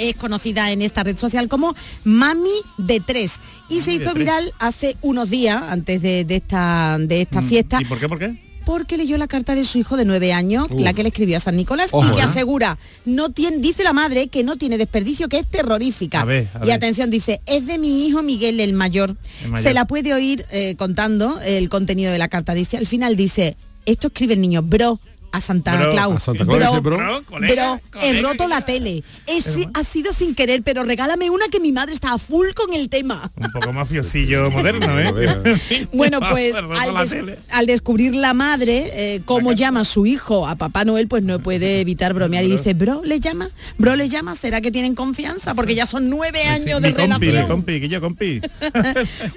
es conocida en esta red social como Mami de Tres. Y se hizo viral hace unos días, antes de, de esta de esta fiesta. ¿Y por qué, por qué? Porque leyó la carta de su hijo de nueve años, uh. la que le escribió a San Nicolás, Ojo, y que asegura, no tiene, dice la madre, que no tiene desperdicio, que es terrorífica. A ver, a ver. Y atención, dice, es de mi hijo Miguel, el mayor. El mayor. Se la puede oír eh, contando el contenido de la carta. Dice, al final dice, esto escribe el niño, bro. a Santa bro, Claus. A Santa Claus, bro, bro, bro, colega, bro, colega, he roto colega. La tele. Es, ha sido sin querer, pero regálame una, que mi madre está a full con el tema. Un poco mafiosillo moderno, ¿eh? Bueno, pues al, des- al descubrir la madre eh, cómo llama su hijo a Papá Noel, pues no puede evitar bromear y dice, bro, ¿le llama? ¿Bro, le llama? ¿Será que tienen confianza? Porque ya son nueve años de relación. Compi, que yo compi.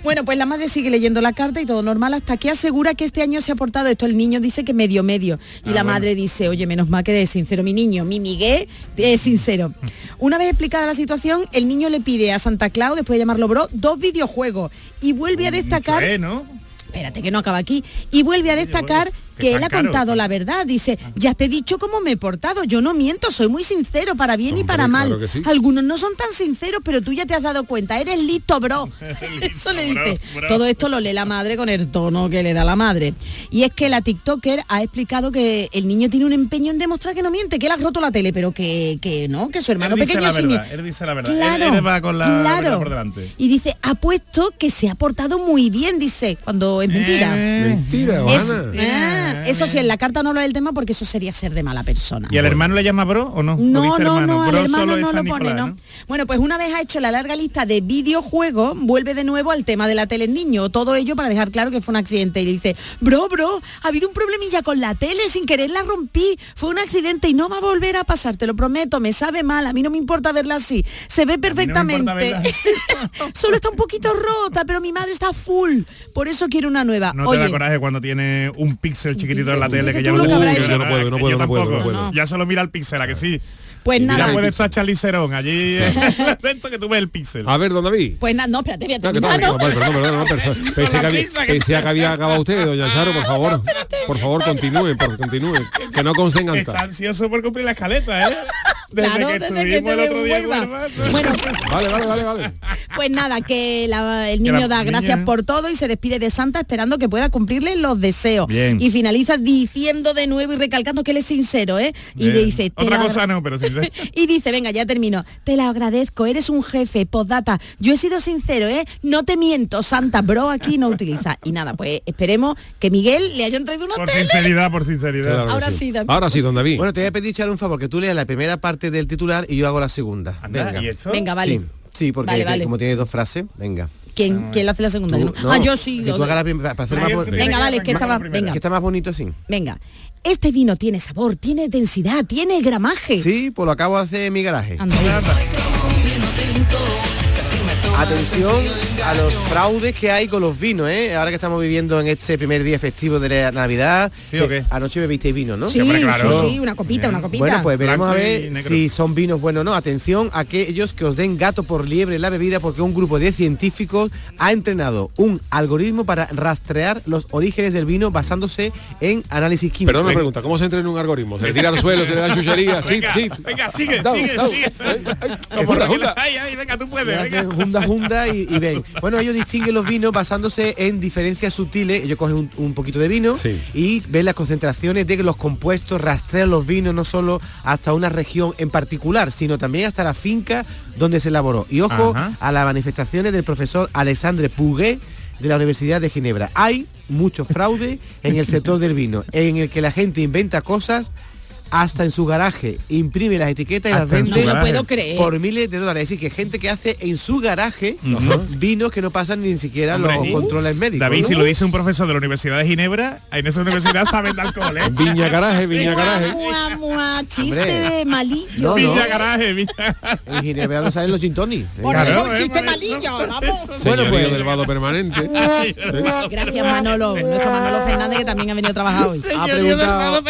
Bueno, pues la madre sigue leyendo la carta y todo normal hasta que asegura que este año se ha portado esto. El niño dice que medio medio. Y ah, la bueno. madre dice, oye, menos mal que eres sincero, mi niño, mi Miguel es sincero. Una vez explicada la situación, el niño le pide a Santa Claus, después de llamarlo bro, dos videojuegos. Y vuelve a destacar... ¿Qué, no? Espérate, que no acaba aquí. Y vuelve a destacar... que él ha caro, contado tío. La verdad, dice, ya te he dicho cómo me he portado, yo no miento, soy muy sincero, para bien Hombre, y para mal. Claro que sí. Algunos no son tan sinceros, pero tú ya te has dado cuenta, eres listo, bro. Eso le dice. Bro, bro. Todo esto lo lee la madre con el tono que le da la madre. Y es que la TikToker ha explicado que el niño tiene un empeño en demostrar que no miente, que él ha roto la tele, pero que, que no, que su hermano él pequeño... Dice la verdad, sin... Él dice la verdad, claro, él, él va con la claro. verdad por delante. Y dice, apuesto que se ha portado muy bien, dice, cuando es mentira. Eh, mentira, Juana. Eso sí, en la carta no lo es el tema porque eso sería ser de mala persona. ¿Y al hermano le llama bro o no? No, dice no, hermano? no, al hermano no lo pone, ¿no? ¿no? Bueno, pues una vez ha hecho la larga lista de videojuegos, vuelve de nuevo al tema de la tele en niño. Todo ello para dejar claro que fue un accidente. Y le dice, bro, bro, ha habido un problemilla con la tele, sin querer la rompí. Fue un accidente y no va a volver a pasar, te lo prometo, me sabe mal, a mí no me importa verla así. Se ve perfectamente. A mí no me importa verla. Solo está un poquito rota, pero mi madre está full. Por eso quiero una nueva. ¿No Oye, te da coraje cuando tiene un píxel chiquitito en la tele que ya no puedo, no puedo, no puedo. Ya solo mira el píxel, ¿a que sí? Pues y nada. Ya puede estar Chalicerón allí dentro que tú ves el píxel. A ver, don David. Pues nada, no, espérate, voy a terminar. No, que tal, no, no, pensé que había acabado usted, doña Charo, por favor. Por favor, continúe, por continúe. Que no consengan. Está ansioso por cumplir la escaleta, ¿eh? Desde claro, que desde que te el otro día bueno, vale, vale, vale, vale. Pues nada, que la, el niño que la da niña... gracias por todo y se despide de Santa esperando que pueda cumplirle los deseos. Bien. Y finaliza diciendo de nuevo y recalcando que él es sincero, ¿eh? Y Bien. le dice... Te Otra la... cosa no, pero sincero. Y dice, venga, ya termino. Te la agradezco, eres un jefe, postdata. Yo he sido sincero, ¿eh? No te miento, Santa, bro, aquí no utiliza. Y nada, pues esperemos que Miguel le hayan traído una Por tele. sinceridad, por sinceridad. Claro, Ahora sí, sí también. Ahora sí, don David. Bueno, te voy a pedir, Charo, un favor, que tú leas la primera parte del titular y yo hago la segunda. Anda, venga. ¿Y esto? Venga, vale. Sí, sí porque vale, vale. como tiene dos frases, venga. ¿Quién, quién le hace la segunda? ¿No? No, ah, yo sí. Que tú hagas la primera, para hacer más bonito. Venga, vale, que estaba, venga. Que está más bonito así. Venga. Este vino tiene sabor, tiene densidad, tiene gramaje. Sí, pues lo acabo de hacer en mi garaje. Atención a los fraudes que hay con los vinos, ¿eh? Ahora que estamos viviendo en este primer día festivo de la Navidad. ¿Sí o qué? Anoche bebisteis vino, ¿no? Sí, claro. sí, sí, una copita, Bien. una copita. Bueno, pues veremos a ver si son vinos buenos o no. Atención a aquellos que os den gato por liebre en la bebida, porque un grupo de científicos ha entrenado un algoritmo para rastrear los orígenes del vino basándose en análisis químico. Perdón, me pregunta, ¿cómo se entrena un algoritmo? ¿Se le tira al suelo, se le da chuchería? Sí, sí. Venga, sigue, sigue, sigue. Venga, tú puedes, venga. Junda y, y ven. Bueno, ellos distinguen los vinos basándose en diferencias sutiles. Ellos cogen un, un poquito de vino sí. y ven las concentraciones de los compuestos, rastrean los vinos no solo hasta una región en particular, sino también hasta la finca donde se elaboró. Y ojo Ajá. a las manifestaciones del profesor Alexandre Puguet de la Universidad de Ginebra. Hay mucho fraude en el sector del vino, en el que la gente inventa cosas hasta en su garaje, imprime las etiquetas y hasta las vende no lo puedo creer. por miles de dólares. Es decir, que gente que hace en su garaje uh-huh. vinos que no pasan ni siquiera Hombre, los uh, controles médicos. David, ¿no? Si lo dice un profesor de la Universidad de Ginebra, en esa universidad saben de alcohol, ¿eh? Viña garaje, viña garaje. Mua, mua, chiste malillo. No, no. Viña garaje, viña. En Ginebra no salen los gin tonic. Por claro, eso, eh, chiste por malillo, eso, vamos. Bueno, pues del vado permanente. Gracias, Manolo. Nuestro Manolo Fernández, que también ha venido a trabajar hoy. Ha preguntado...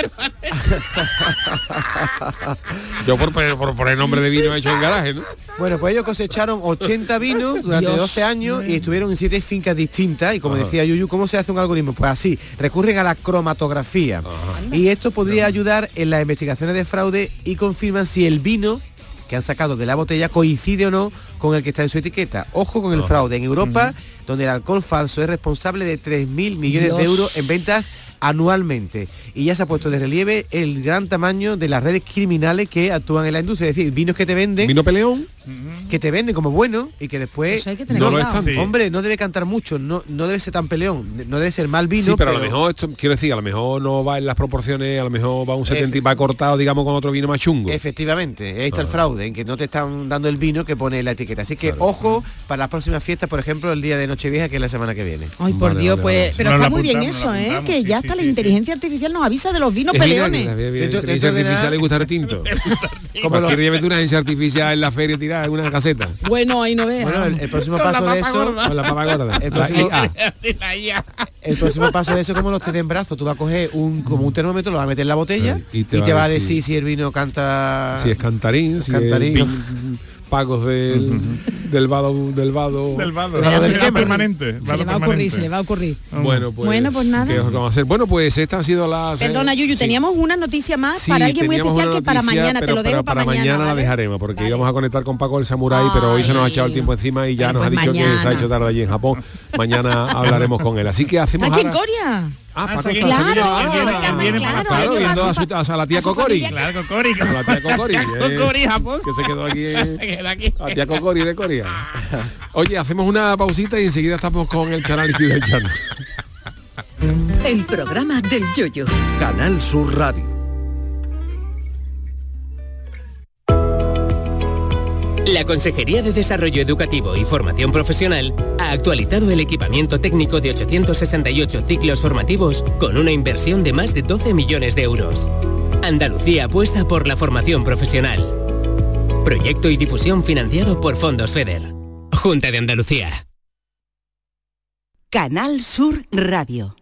Yo por, por, por el nombre de vino hecho en garaje, ¿no? Bueno, pues ellos cosecharon ochenta vinos durante Dios. doce años y estuvieron en siete fincas distintas. Y como Ajá. decía Yuyu, ¿cómo se hace un algoritmo? Pues así, recurren a la cromatografía. Ajá. Y esto podría ayudar en las investigaciones de fraude y confirman si el vino que han sacado de la botella coincide o no con el que está en su etiqueta. Ojo con el fraude. En Europa, uh-huh. donde el alcohol falso es responsable de tres mil millones Dios. de euros en ventas anualmente. Y ya se ha puesto de relieve el gran tamaño de las redes criminales que actúan en la industria. Es decir, vinos que te venden... Vino peleón. Que te venden como bueno y que después... Que no lo están. Sí. Hombre, no debe cantar mucho, no, no debe ser tan peleón, no debe ser mal vino. Sí, pero, pero... a lo mejor, esto, quiero decir, a lo mejor no va en las proporciones, a lo mejor va un setenta y va cortado, digamos, con otro vino más chungo. Efectivamente, ahí está ah. el fraude, en que no te están dando el vino que pone la etiqueta. Así que, claro. ojo, para las próximas fiestas, por ejemplo, el día de Nochevieja, que es la semana que viene. Ay, por vale, Dios, vale, pues... Vale. Pero no, está muy bien eso, ¿eh? Apuntamos, que sí, ya hasta sí, la sí, inteligencia sí. artificial nos avisa de los vinos es peleones. La inteligencia artificial le gusta el tinto. Como los... quiere meter una agencia artificial en la feria y tirar una caseta. Bueno, ahí no veas. Bueno, el, el próximo paso de eso... Gorda. Con la papa gorda. El próximo, el próximo paso de eso, como los te den brazos, tú vas a coger un como un termómetro, lo vas a meter en la botella y te, y te va a decir si, si el vino canta... Si es cantarín, si cantarín. Es pin, pagos del, uh-huh. del vado... Del vado... Del vado, del vado del quema. Permanente. Se le va a ocurrir, se le va a ocurrir. Bueno, pues... Bueno, pues nada. ¿Qué os vamos a hacer? Bueno, pues esta ha sido la... Perdona, Yuyu, sí. teníamos una noticia más sí, para alguien muy especial noticia, que para mañana, te lo dejo para, para mañana. mañana ¿vale? La dejaremos, porque vale. íbamos a conectar con Paco el Samurái, pero hoy se nos ha echado el tiempo encima y ya bueno, nos pues ha dicho mañana. que se ha hecho tarde allí en Japón. Mañana hablaremos con él. Así que hacemos... ¿Aquí en Corea? Ah, Paco, claro, claro, viene viendo a, su, a, su, a la tía a Cocori. Claro, Cocori. A la tía Cocori. Cocori, Japón. Que se quedó aquí. Eh, la tía Cocori de Corea. Oye, hacemos una pausita y enseguida estamos con el análisis del Chano. El programa del Yoyo. Canal Sur Radio. La Consejería de Desarrollo Educativo y Formación Profesional ha actualizado el equipamiento técnico de ochocientos sesenta y ocho ciclos formativos con una inversión de más de doce millones de euros. Andalucía apuesta por la formación profesional. Proyecto y difusión financiado por fondos FEDER. Junta de Andalucía. Canal Sur Radio.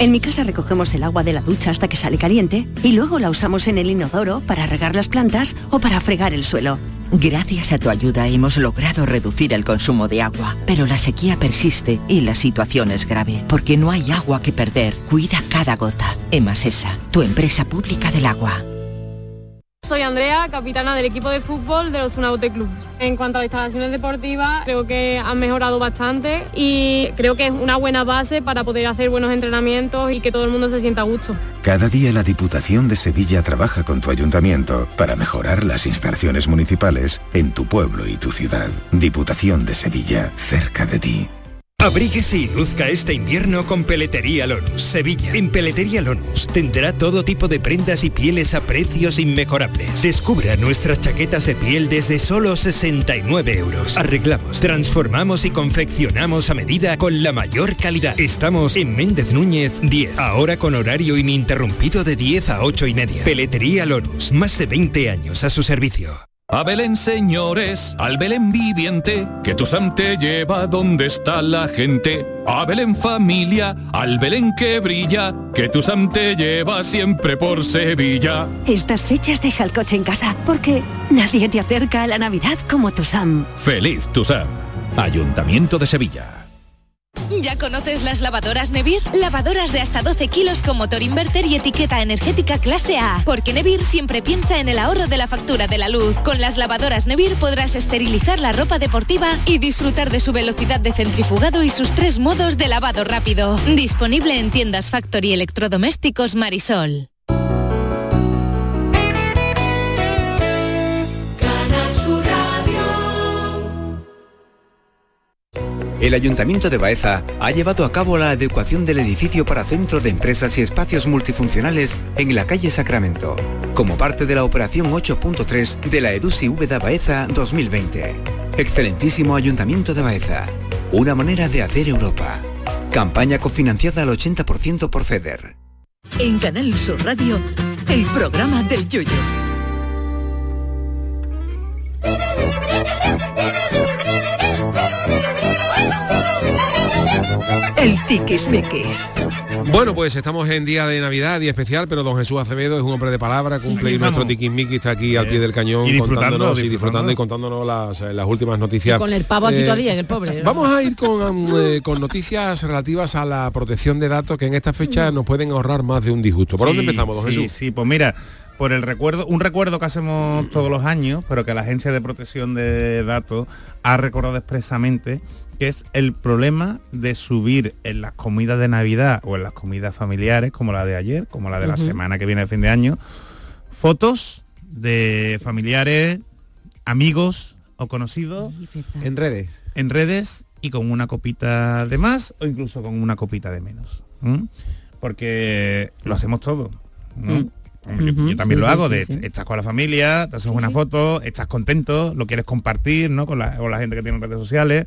En mi casa recogemos el agua de la ducha hasta que sale caliente y luego la usamos en el inodoro para regar las plantas o para fregar el suelo. Gracias a tu ayuda hemos logrado reducir el consumo de agua, pero la sequía persiste y la situación es grave, porque no hay agua que perder. Cuida cada gota. Emasesa, tu empresa pública del agua. Soy Andrea, capitana del equipo de fútbol de Osasuna Bote Club. En cuanto a las instalaciones deportivas, creo que han mejorado bastante y creo que es una buena base para poder hacer buenos entrenamientos y que todo el mundo se sienta a gusto. Cada día la Diputación de Sevilla trabaja con tu ayuntamiento para mejorar las instalaciones municipales en tu pueblo y tu ciudad. Diputación de Sevilla, cerca de ti. Abríguese y luzca este invierno con Peletería Lonus, Sevilla. En Peletería Lonus tendrá todo tipo de prendas y pieles a precios inmejorables. Descubra nuestras chaquetas de piel desde solo sesenta y nueve euros. Arreglamos, transformamos y confeccionamos a medida con la mayor calidad. Estamos en Méndez Núñez diez, ahora con horario ininterrumpido de diez a ocho y media. Peletería Lonus, más de veinte años a su servicio. A Belén, señores, al Belén viviente, que tu Sam te lleva donde está la gente. A Belén, familia, al Belén que brilla, que tu Sam te lleva siempre por Sevilla. Estas fechas deja el coche en casa, porque nadie te acerca a la Navidad como tu Sam. Feliz tu Sam. Ayuntamiento de Sevilla. ¿Ya conoces las lavadoras Nebir? Lavadoras de hasta doce kilos con motor inverter y etiqueta energética clase A. Porque Nebir siempre piensa en el ahorro de la factura de la luz. Con las lavadoras Nebir podrás esterilizar la ropa deportiva y disfrutar de su velocidad de centrifugado y sus tres modos de lavado rápido. Disponible en tiendas Factory Electrodomésticos Marisol. El Ayuntamiento de Baeza ha llevado a cabo la adecuación del edificio para centros de empresas y espacios multifuncionales en la calle Sacramento, como parte de la operación ocho punto tres de la EDUSI Úbeda Baeza dos mil veinte. Excelentísimo Ayuntamiento de Baeza. Una manera de hacer Europa. Campaña cofinanciada al ochenta por ciento por FEDER. En Canal Sur Radio, el programa del Yoyo. El tiquismiquis. Bueno, pues estamos en día de Navidad, día especial, pero don Jesús Acevedo es un hombre de palabra, cumple y nuestro tiquismiquis está aquí eh, al pie del cañón y contándonos y disfrutando y contándonos las, las últimas noticias. Y con el pavo aquí eh, todavía, el pobre. Vamos a ir con, eh, con noticias relativas a la protección de datos que en esta fecha nos pueden ahorrar más de un disgusto. ¿Por sí, dónde empezamos, don sí, Jesús? Sí, pues mira, por el recuerdo, un recuerdo que hacemos todos los años, pero que la Agencia de Protección de Datos ha recordado expresamente, que es el problema de subir en las comidas de Navidad o en las comidas familiares, como la de ayer, como la de la uh-huh. semana que viene de fin de año, fotos de familiares, amigos o conocidos en redes, en redes y con una copita de más o incluso con una copita de menos, ¿Mm? porque lo hacemos todo, ¿no? Mm. Yo, uh-huh, yo también sí, lo hago, sí, de, sí. estás con la familia, te haces sí, una sí. foto, estás contento, lo quieres compartir, ¿no? Con la, con la gente que tiene redes sociales.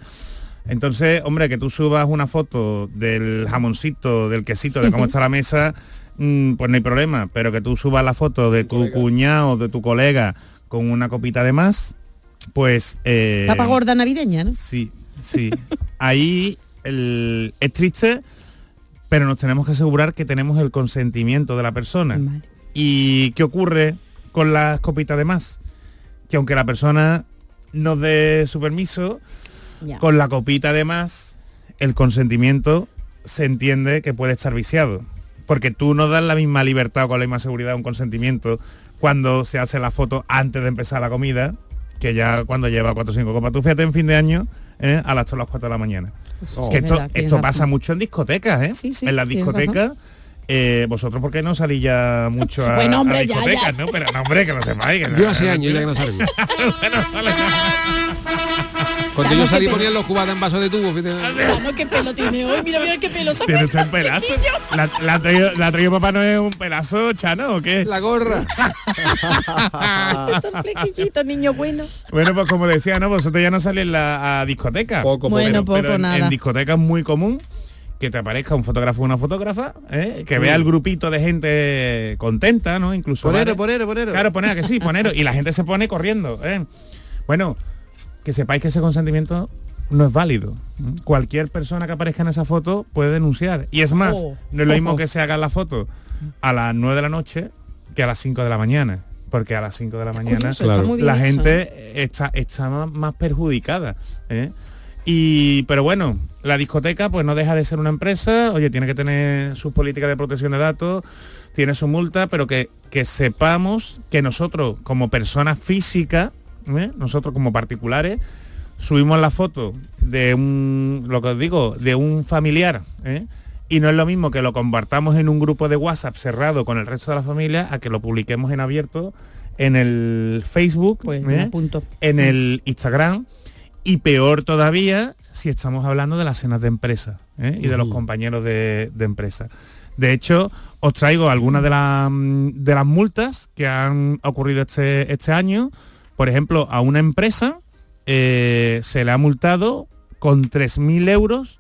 Entonces, hombre, que tú subas una foto del jamoncito, del quesito, de cómo está la mesa, mmm, pues no hay problema. Pero que tú subas la foto de tu cuñado, de tu colega, con una copita de más, pues... Eh, papa gorda navideña, ¿no? Sí, sí. Ahí el, es triste, pero nos tenemos que asegurar que tenemos el consentimiento de la persona. Vale. ¿Y qué ocurre con las copitas de más? Que aunque la persona nos dé su permiso, ya. con la copita de más, el consentimiento se entiende que puede estar viciado. Porque tú no das la misma libertad o con la misma seguridad un consentimiento cuando se hace la foto antes de empezar la comida, que ya cuando lleva cuatro o cinco copas. Tú fíjate en fin de año, ¿eh? a las cuatro de la mañana. Oh. Que esto, verdad, esto pasa mucho en discotecas, ¿eh? Sí, sí, en las discotecas... Eh, vosotros por qué no salís ya mucho a, bueno, hombre, a discotecas, ya, ya. ¿no? Pero no, hombre, que no sepáis. Que no, yo hace años ya que no salgo. Cuando yo salí ponían los cubatas en vaso de tubo, fíjate. Chano, qué pelo tiene hoy, mira, mira qué pelo. Tienes un pelazo. La, la, traigo, la traigo papá no es un pelazo, Chano, ¿o qué? La gorra. Estos flequillitos, niño bueno. Bueno, pues como decía, ¿no? Vosotros ya no salís a discotecas. Poco, bueno, pero, poco, pero en, nada. En discotecas es muy común que te aparezca un fotógrafo o una fotógrafa, ¿eh? que sí. vea el grupito de gente contenta, ¿no? Incluso ponero, ¿vale? ponero, ponero. Claro, ponero, que sí, ponero. Y la gente se pone corriendo, ¿eh? Bueno, que sepáis que ese consentimiento no es válido. Cualquier persona que aparezca en esa foto puede denunciar. Y es más, oh, no es lo mismo oh, oh. que se haga la foto a las nueve de la noche que a las cinco de la mañana. Porque a las cinco de la mañana curioso, claro. la gente está, está más, más perjudicada, ¿eh? Y, pero bueno, la discoteca pues no deja de ser una empresa, oye, tiene que tener sus políticas de protección de datos, tiene su multa, pero que, que sepamos que nosotros como personas físicas, ¿eh? nosotros como particulares, subimos la foto de un, lo que os digo, de un familiar, ¿eh? y no es lo mismo que lo compartamos en un grupo de WhatsApp cerrado con el resto de la familia a que lo publiquemos en abierto en el Facebook, pues, ¿eh? en el Instagram. Y peor todavía si estamos hablando de las cenas de empresa, ¿eh? y de los compañeros de, de empresa. De hecho, os traigo algunas de, la, de las multas que han ocurrido este, este año. Por ejemplo, a una empresa eh, se le ha multado con tres mil euros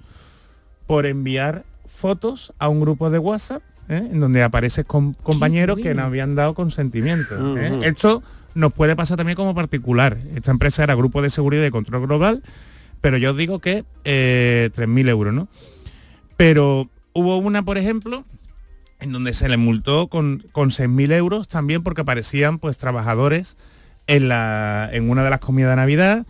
por enviar fotos a un grupo de WhatsApp, ¿eh? en donde aparecen com- compañeros que no habían dado consentimiento. ¿eh? Uh-huh. Esto... nos puede pasar también como particular. Esta empresa era Grupo de Seguridad y Control Global, pero yo os digo que eh, tres mil euros, ¿no? Pero hubo una, por ejemplo, en donde se le multó con, con seis mil euros también porque aparecían pues trabajadores en, la, en una de las comidas de Navidad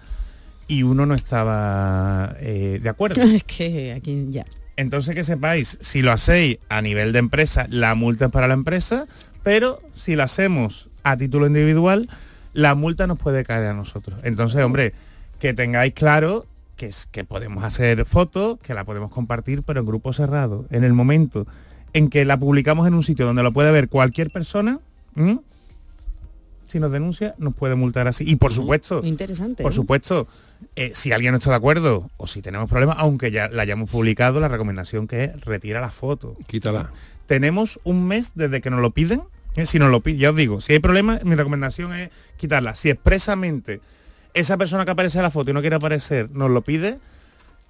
y uno no estaba eh, de acuerdo. Es que aquí ya... Entonces que sepáis, si lo hacéis a nivel de empresa, la multa es para la empresa, pero si lo hacemos a título individual, la multa nos puede caer a nosotros. Entonces, hombre, que tengáis claro que, es, que podemos hacer fotos, que la podemos compartir, pero en grupo cerrado. En el momento en que la publicamos en un sitio donde lo puede ver cualquier persona, ¿m? si nos denuncia, nos puede multar así. Y por supuesto, muy interesante, por ¿eh? supuesto, eh, si alguien no está de acuerdo o si tenemos problemas, aunque ya la hayamos publicado, la recomendación que es retira la foto. Quítala. Tenemos un mes desde que nos lo piden. Si no lo pide, ya os digo, si hay problemas, mi recomendación es quitarla. Si expresamente esa persona que aparece en la foto y no quiere aparecer nos lo pide,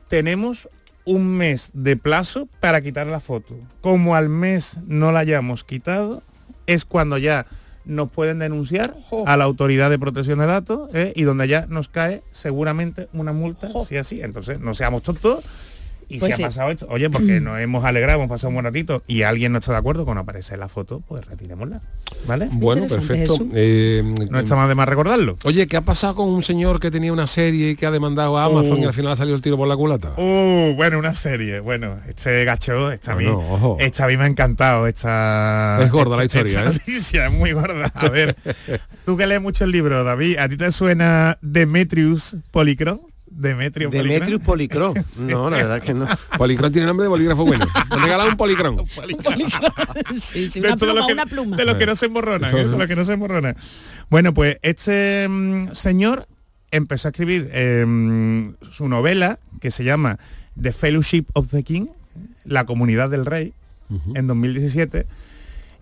tenemos un mes de plazo para quitar la foto. Como al mes no la hayamos quitado, es cuando ya nos pueden denunciar a la Autoridad de Protección de Datos, ¿eh? y donde ya nos cae seguramente una multa, si así. Entonces, no seamos tontos Y pues si sí. ha pasado esto, oye, porque nos hemos alegrado, hemos pasado un buen ratito y alguien no está de acuerdo con aparecer en la foto, pues retirémosla, ¿vale? Bueno, perfecto. Eh, no está más de más recordarlo. Oye, ¿qué ha pasado con un señor que tenía una serie y que ha demandado a Amazon uh, y al final ha salido el tiro por la culata? Uh, bueno, una serie. Bueno, este gacho, esta no, a mí, no, esta a mí me ha encantado. Esta, es gorda esta, la historia, esta ¿eh? noticia, es muy gorda. A ver, tú que lees muchos libros, David, ¿a ti te suena Demetrius Policro? Demetrio Demetrius Policrón. No, la verdad es que no. Policrón tiene nombre de bolígrafo bueno. Te regalado un policrón. Un policrón. Sí, sí, una pluma, de lo que, una pluma. De los que no se emborronan, ¿eh? De los que no se emborronan. Bueno, pues este um, señor empezó a escribir um, su novela, que se llama The Fellowship of the King, La Comunidad del Rey, uh-huh. en dos mil diecisiete.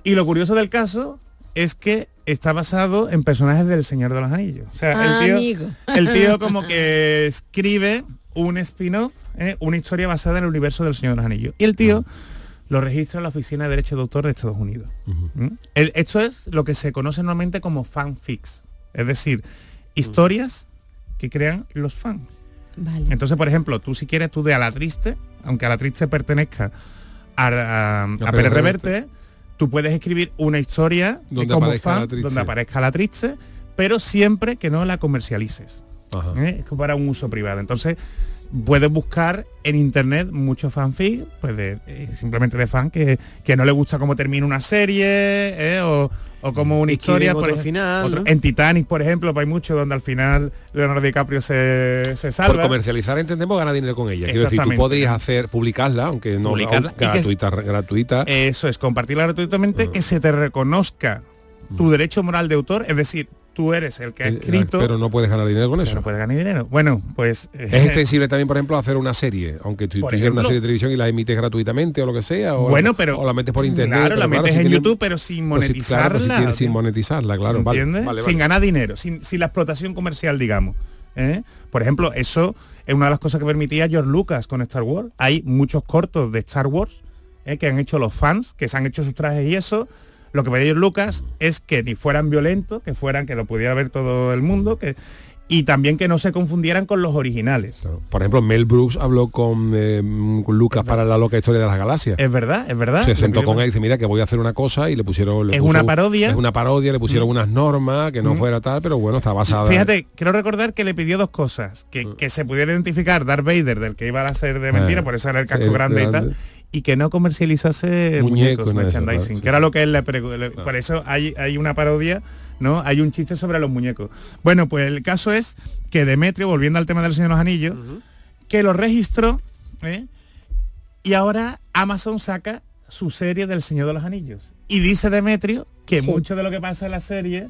Y lo curioso del caso es que está basado en personajes del Señor de los Anillos. O sea, ah, el, tío, amigo. el tío como que escribe un spin-off, eh, una historia basada en el universo del Señor de los Anillos. Y el tío uh-huh. lo registra en la Oficina de Derecho de Autor de Estados Unidos. Uh-huh. ¿Mm? El, esto es lo que se conoce normalmente como fanfics. Es decir, historias uh-huh. que crean los fans. Vale. Entonces, por ejemplo, tú si quieres, tú de Alatriste, aunque Alatriste pertenezca a, a, a, a Pérez Reverte... Reverte tú puedes escribir una historia donde, como aparezca, fan, la donde aparezca la triste, pero siempre que no la comercialices. Ajá. ¿Eh? Es para un uso privado. Entonces, puedes buscar en internet muchos fanfic, pues de, eh, simplemente de fan que, que no le gusta cómo termina una serie, eh, o, o como una y historia. Por ejemplo, final, otro, ¿no? En Titanic, por ejemplo, hay mucho donde al final Leonardo DiCaprio se, se salva. Por comercializar entendemos ganar dinero con ella. Quiero decir, tú podrías hacer, publicarla, aunque no publicarla, aunque gratuita, que, gratuita. Eso es, compartirla gratuitamente, uh. que se te reconozca tu uh. derecho moral de autor, es decir, tú eres el que ha escrito... Pero no puedes ganar dinero con eso. No puedes ganar dinero. Bueno, pues... Eh, es extensible también, por ejemplo, hacer una serie. Aunque tú tienes una serie de televisión y la emites gratuitamente o lo que sea. O, bueno, pero, o la metes por internet. Claro, la metes claro, en si YouTube, tiene, pero sin monetizarla. Pues, claro, si sin monetizarla, claro. ¿Entiendes? Vale, vale, sin vale. ganar dinero, sin, sin la explotación comercial, digamos. ¿Eh? Por ejemplo, eso es una de las cosas que permitía George Lucas con Star Wars. Hay muchos cortos de Star Wars ¿eh? que han hecho los fans, que se han hecho sus trajes y eso... Lo que pedía Lucas es que ni fueran violentos, que fueran, que lo pudiera ver todo el mundo, que y también que no se confundieran con los originales. Claro. Por ejemplo, Mel Brooks habló con, eh, con Lucas para la loca historia de las galaxias. Es verdad, es verdad. Se sentó con él y dice, mira, que voy a hacer una cosa y le pusieron... Le es puso, una parodia. Es una parodia, le pusieron mm. unas normas, que no mm. fuera tal, pero bueno, está basada... Fíjate, quiero recordar que le pidió dos cosas. Que, mm. que se pudiera identificar Darth Vader, del que iba a ser de mentira, ah, por eso era el casco grande, grande y tal... y que no comercializase muñecos, muñecos merchandising, eso, claro, que era lo que él le preguntó. Claro. Por eso hay, hay una parodia, ¿no? Hay un chiste sobre los muñecos. Bueno, pues el caso es que Demetrio, volviendo al tema del Señor de los Anillos, uh-huh. que lo registró, ¿eh? y ahora Amazon saca su serie del Señor de los Anillos. Y dice Demetrio que sí. mucho de lo que pasa en la serie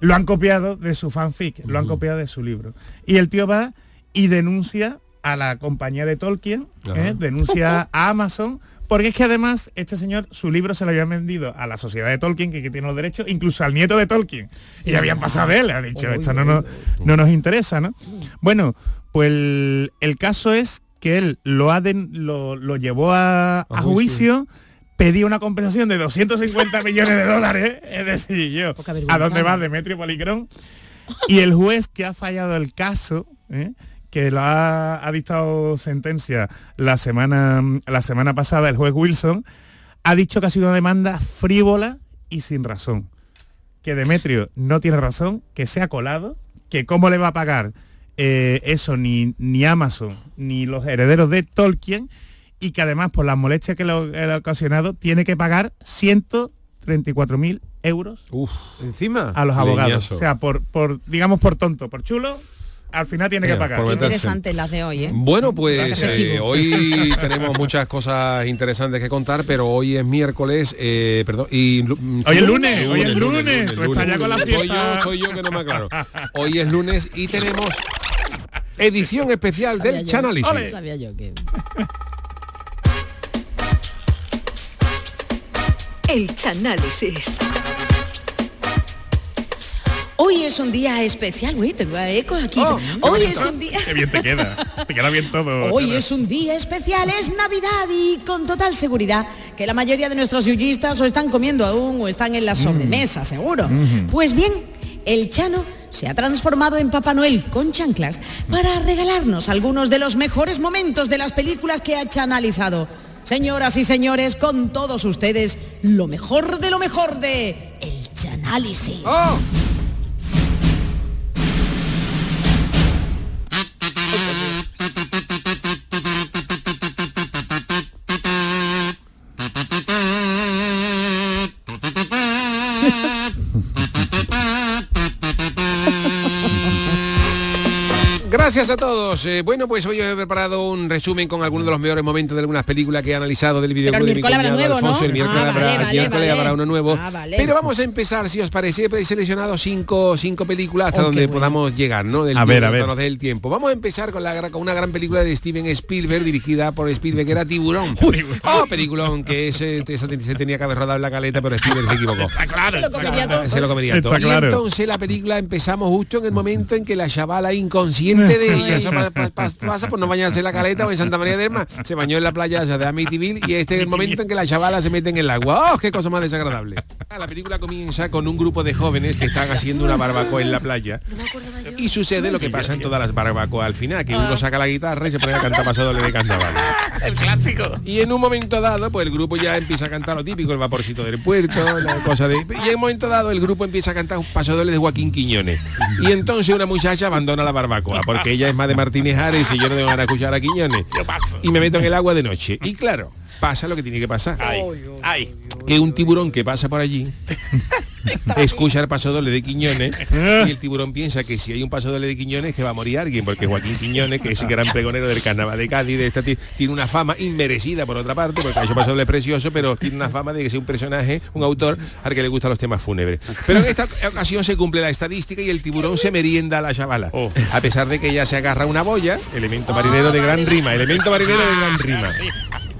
lo han copiado de su fanfic, uh-huh. lo han copiado de su libro. Y el tío va y denuncia... a la compañía de Tolkien, ¿eh? denuncia a Amazon, porque es que además este señor, su libro se lo habían vendido a la sociedad de Tolkien, que, que tiene los derechos, incluso al nieto de Tolkien, y habían pasado de él, ha dicho, esto no nos, no nos interesa, ¿no? Bueno, pues el, el caso es que él lo, ha de, lo, lo llevó a, a juicio, pedí una compensación de doscientos cincuenta millones de dólares, es decir, yo, ¿a dónde va Demetrio Policrón? Y el juez que ha fallado el caso, ¿eh? que la ha dictado sentencia la semana, la semana pasada, el juez Wilson, ha dicho que ha sido una demanda frívola y sin razón. Que Demetrio no tiene razón, que se ha colado, que cómo le va a pagar eh, eso ni, ni Amazon, ni los herederos de Tolkien, y que además por las molestias que le ha ocasionado tiene que pagar ciento treinta y cuatro mil euros Uf, encima a los abogados. Leñazo. O sea, por, por digamos por tonto, por chulo... al final tiene Mira, que pagar. Interesantes las de hoy, ¿eh? Bueno, pues eh, hoy tenemos muchas cosas interesantes que contar, pero hoy es miércoles, eh, perdón, y... ¿sí? Hoy es lunes, hoy es lunes, tú estás ya con la fiesta. Soy yo, soy yo que no me aclaro. Hoy es lunes y tenemos edición especial sabía del Chanálisis. Sabía yo que... El Chanálisis. Hoy es un día especial, uy, tengo ecos aquí. Oh, Hoy es un día... Qué bien te queda, te queda bien todo. Hoy es un día especial, es Navidad y con total seguridad que la mayoría de nuestros yuyistas o están comiendo aún o están en la sobremesa, mm. seguro. Mm-hmm. Pues bien, el Chano se ha transformado en Papá Noel con chanclas para regalarnos algunos de los mejores momentos de las películas que ha analizado. Señoras y señores, con todos ustedes, lo mejor de lo mejor de El Chanálisis. ¡Oh! Gracias a todos. Eh, bueno, pues hoy os he preparado un resumen con algunos de los mejores momentos de algunas películas que he analizado del videoclub de mi cuñado Alfonso. El miércoles habrá uno nuevo. Ah, vale. Pero vamos a empezar, si os parece, he seleccionado cinco, cinco películas hasta oh, donde bueno. podamos llegar, ¿no? Del a tiempo, ver, a ver. Nos dé el tiempo. Vamos a empezar con, la, con una gran película de Steven Spielberg, dirigida por Spielberg, que era Tiburón. Uy, oh, peliculón, que ese, se tenía que haber rodado en la caleta, pero Spielberg se equivocó. Está claro. Se lo comería todo. Se lo comería todo. Claro. Y entonces la película empezamos justo en el momento en que la chavala inconsciente de ella pa, pa, pa, pasa por no bañarse en la caleta o en Santa María de Herma, se bañó en la playa de Amityville y este es el momento en que la chavala se mete en el agua. ¡Oh, qué cosa más desagradable! La película comienza con un grupo de jóvenes que están haciendo una barbacoa en la playa y sucede lo que pasa en todas las barbacoas al final, que uno saca la guitarra y se pone a cantar Paso Doble de Carnaval. ¡El clásico! Y en un momento dado, pues el grupo ya empieza a cantar lo típico, el vaporcito del puerto, la cosa de... Y en un momento dado el grupo empieza a cantar un Paso Doble de Joaquín Quiñones. Y entonces una muchacha abandona la barbacoa, porque ella es más de Martínez Ares y yo no me van a escuchar a Quiñones. Yo paso. Y me meto en el agua de noche. Y claro, pasa lo que tiene que pasar. Ay, ay, que un tiburón que pasa por allí escucha el Paso Doble de Quiñones y el tiburón piensa que si hay un Paso Doble de Quiñones que va a morir alguien, porque Joaquín Quiñones, que es el gran pregonero del carnaval de Cádiz, de esta, tiene una fama inmerecida por otra parte, porque ha hecho Paso Doble precioso, pero tiene una fama de que es un personaje, un autor al que le gustan los temas fúnebres. Pero en esta ocasión se cumple la estadística y el tiburón se merienda a la chavala, oh. a pesar de que ella se agarra una boya, elemento marinero de gran rima, elemento marinero de gran rima.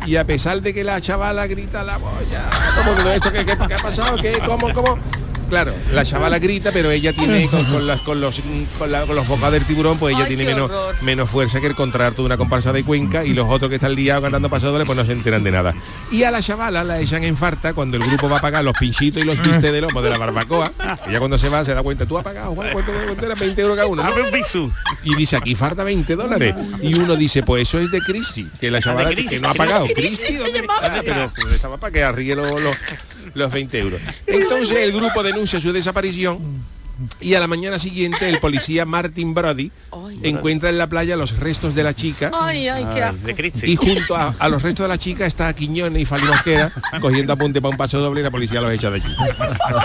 Y a pesar de que la chavala grita la boya, como que esto que, que, que ha pasado, que como, como, claro, la chavala grita, pero ella tiene con, con, las, con los con, la, con los bocados del tiburón, pues ella Ay, tiene menos horror. menos fuerza que el contrato de una comparsa de Cuenca, y los otros que están liados cantando pasadores pues no se enteran de nada. Y a la chavala la echan en farta cuando el grupo va a pagar los pinchitos y los pistes de lomo de la barbacoa. Ella cuando se va se da cuenta, tú has pagado, Juan, ¿cuánto era? veinte euros cada uno. Y dice, aquí falta veinte dólares. Y uno dice, pues eso es de Cristi, que la chavala que no ha pagado. Cristi se llamaba. Pero estaba para que arrigue los... los veinte euros. Entonces el grupo denuncia su desaparición y a la mañana siguiente el policía Martin Brody ay, encuentra en la playa los restos de la chica. Ay, ay, qué asco. Y junto a, a los restos de la chica está Quiñones y Fali Mosquera cogiendo apunte para un paso doble y la policía los echa de allí.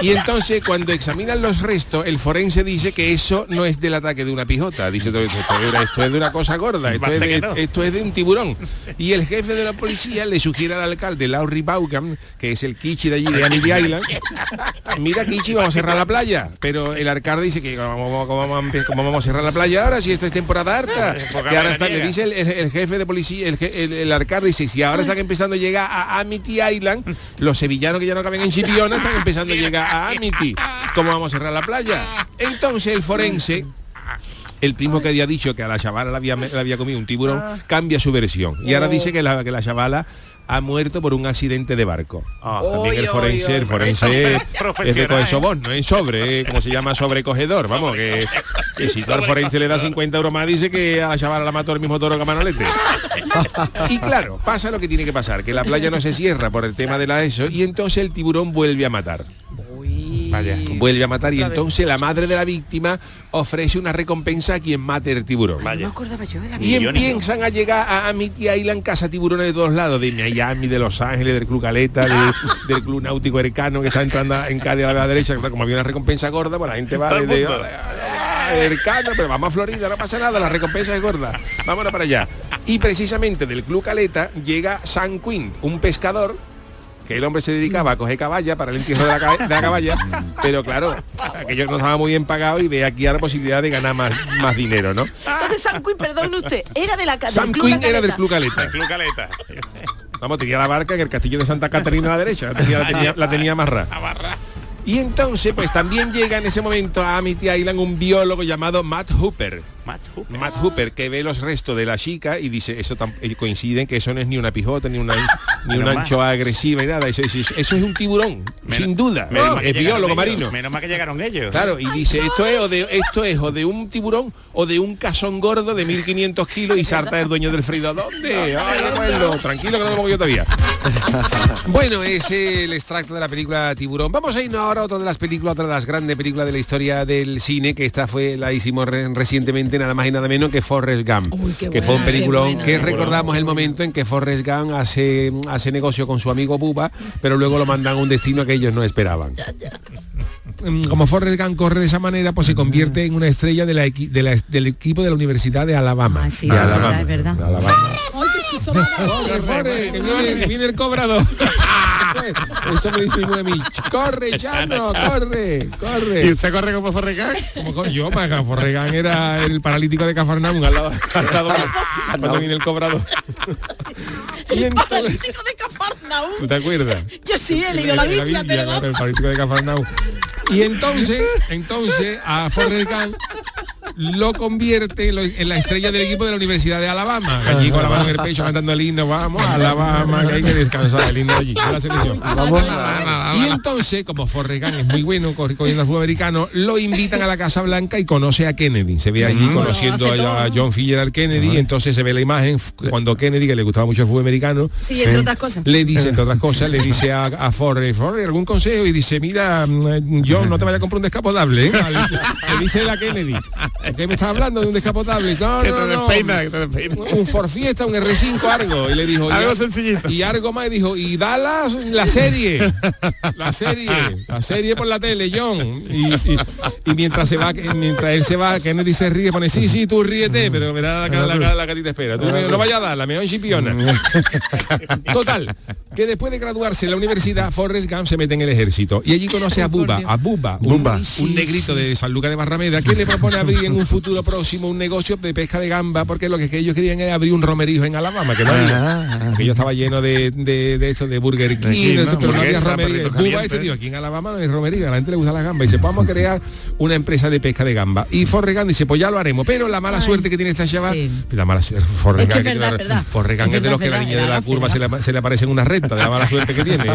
Y entonces cuando examinan los restos, el forense dice que eso no es del ataque de una pijota. Dice, esto, esto es de una cosa gorda, esto es de, esto es de un tiburón. Y el jefe de la policía le sugiere al alcalde Laurie Vaughan, que es el Kichi de allí de Amity Island, mira Kichi, vamos a cerrar la playa, pero el El alcalde dice que como vamos, vamos a cerrar la playa ahora, si esta es temporada harta, que ahora está, le dice el, el, el jefe de policía, el, el, el alcalde dice, si ahora están empezando a llegar a Amity Island, los sevillanos que ya no caben en Chipiona están empezando a llegar a Amity, ¿cómo vamos a cerrar la playa? Entonces el forense, el primo que había dicho que a la chavala la había, la había comido un tiburón, cambia su versión y ahora dice que la, que la chavala ha muerto por un accidente de barco. Ah, oh, también el forense, oh, oh, el forense oh, es de coge soborno, es sobre, eh, como se llama, sobrecogedor. Vamos, que, que si tú al forense le da cincuenta euros más, dice que a la chavala la mató el mismo toro que Manolete. Y claro, pasa lo que tiene que pasar, que la playa no se cierra por el tema de la eso, y entonces el tiburón vuelve a matar. Vaya. Vuelve a matar y entonces la madre de la víctima ofrece una recompensa a quien mate el tiburón. Vaya. Y empiezan a llegar a Amity Island casa tiburones de todos lados, de Miami, de Los Ángeles, del Club Caleta, de, del Club Náutico Ercano, que está entrando en Cádiz a la derecha. Como había una recompensa gorda, pues la gente va de Ercano, pero vamos a Florida, no pasa nada, la recompensa es gorda, vámonos para allá. Y precisamente del Club Caleta llega San Quinn, un pescador que el hombre se dedicaba a coger caballa para el entierro de la, cab- de la caballa, pero claro, aquello no estaba muy bien pagado y ve aquí a la posibilidad de ganar más, más dinero, ¿no? Entonces Sam Quinn, perdón usted, era de la casa. Sam Quinn era del Club Caleta. El Club Caleta. Vamos, tenía la barca en el castillo de Santa Catarina a la derecha, la tenía, la tenía, la tenía amarrada. Y entonces, pues también llega en ese momento a Amity Island un biólogo llamado Matt Hooper. Matt Hooper. Matt Hooper, que ve los restos de la chica y dice, eso tam- coinciden que eso no es ni una pijota, ni una, ni una anchoa agresiva y nada. Eso, eso, eso es un tiburón, menos, sin duda. Menos, es biólogo marino. Menos mal que llegaron ellos. Claro, y dice, esto es, o de, esto es o de un tiburón o de un cazón gordo de mil quinientos kilos y sarta el dueño del freidor. ¿Dónde? Ay, bueno, tranquilo que no lo pongo yo todavía. Bueno, es el extracto de la película Tiburón. Vamos a irnos ahora a otra de las películas, otra de las grandes películas de la historia del cine, que esta fue, la hicimos re recientemente, nada más y nada menos que Forrest Gump. Uy, qué que buena, fue un peliculón buena, que recordamos el momento en que Forrest Gump hace, hace negocio con su amigo Bubba, pero luego lo mandan a un destino que ellos no esperaban. Ya, ya. Como Forrest Gump corre de esa manera, pues se convierte en una estrella de la equi de la, del equipo de la Universidad de Alabama. Ah, sí, de sí, Alabama, es verdad. Alabama. ¡Corre, Forrest! ¡Que viene, viene el cobrador! Eso me dice uno de mí. ¡Corre, Chano! ¡Corre! ¡Corre! ¿Y usted corre como Forrest Gump? Como yo, maga. Forrest Gump era el paralítico de Cafarnaum, al lado, al lado cuando viene el cobrador. El entonces, paralítico de Cafarnaum. ¿Tú te acuerdas? Yo sí he leído la, la Biblia, pero... La, pero el paralítico de Cafarnaum. Y entonces, entonces a Forrest Gump lo convierte en la estrella del equipo de la Universidad de Alabama. Allí con la mano en el pecho cantando el himno, vamos, Alabama, que hay que descansar el himno allí. La selección. Vamos, y entonces, como Forrest Gump es muy bueno cogiendo al fútbol americano, lo invitan a la Casa Blanca y conoce a Kennedy. Se ve allí conociendo a John F. Kennedy, y entonces se ve la imagen cuando Kennedy, que le gustaba mucho el fútbol americano, sí, entre eh, otras cosas. le dice, entre otras cosas, le dice a, a Forrest, Forrest, ¿algún consejo? Y dice, mira, yo no te vaya a comprar un descapotable, ¿eh? Le dice la Kennedy. ¿Qué me estás hablando de un descapotable? No, que no, no, despeina, no. Un Ford Fiesta, un erre cinco, algo. Y le dijo... Algo y, sencillito. Y algo más, y dijo, y Dallas, la serie. La serie. La serie por la tele, John. Y, y, y mientras se va, mientras él se va, Kennedy se ríe, pone, sí, sí, tú ríete, pero me da la, la, la, la catita espera. Tú no vayas a dar, la mejor chipiona. Total, que después de graduarse en la universidad, Forrest Gump se mete en el ejército. Y allí conoce a Bubba, a Bubba, un, Bubba. Sí, un negrito sí. de San Lucas de Barrameda, que le propone abrir en un futuro próximo un negocio de pesca de gamba, porque lo que ellos querían era abrir un romerijo en Alabama, que no había, que yo estaba lleno de, de, de esto de Burger King, aquí, de esto, no, pero no había romerío. Cuba, este tío, aquí en Alabama no hay romerío, a la gente le gusta las gambas, y dice, vamos a crear una empresa de pesca de gamba. Y Forrest Gump dice, pues ya lo haremos, pero la mala Ay, suerte que tiene esta chaval, sí. la mala suerte, Forrest Gump es, que es, verdad, la, Forrest Gump es, es de los que verdad, la niña de la curva se le, se le aparece en una recta, de la mala suerte que tiene.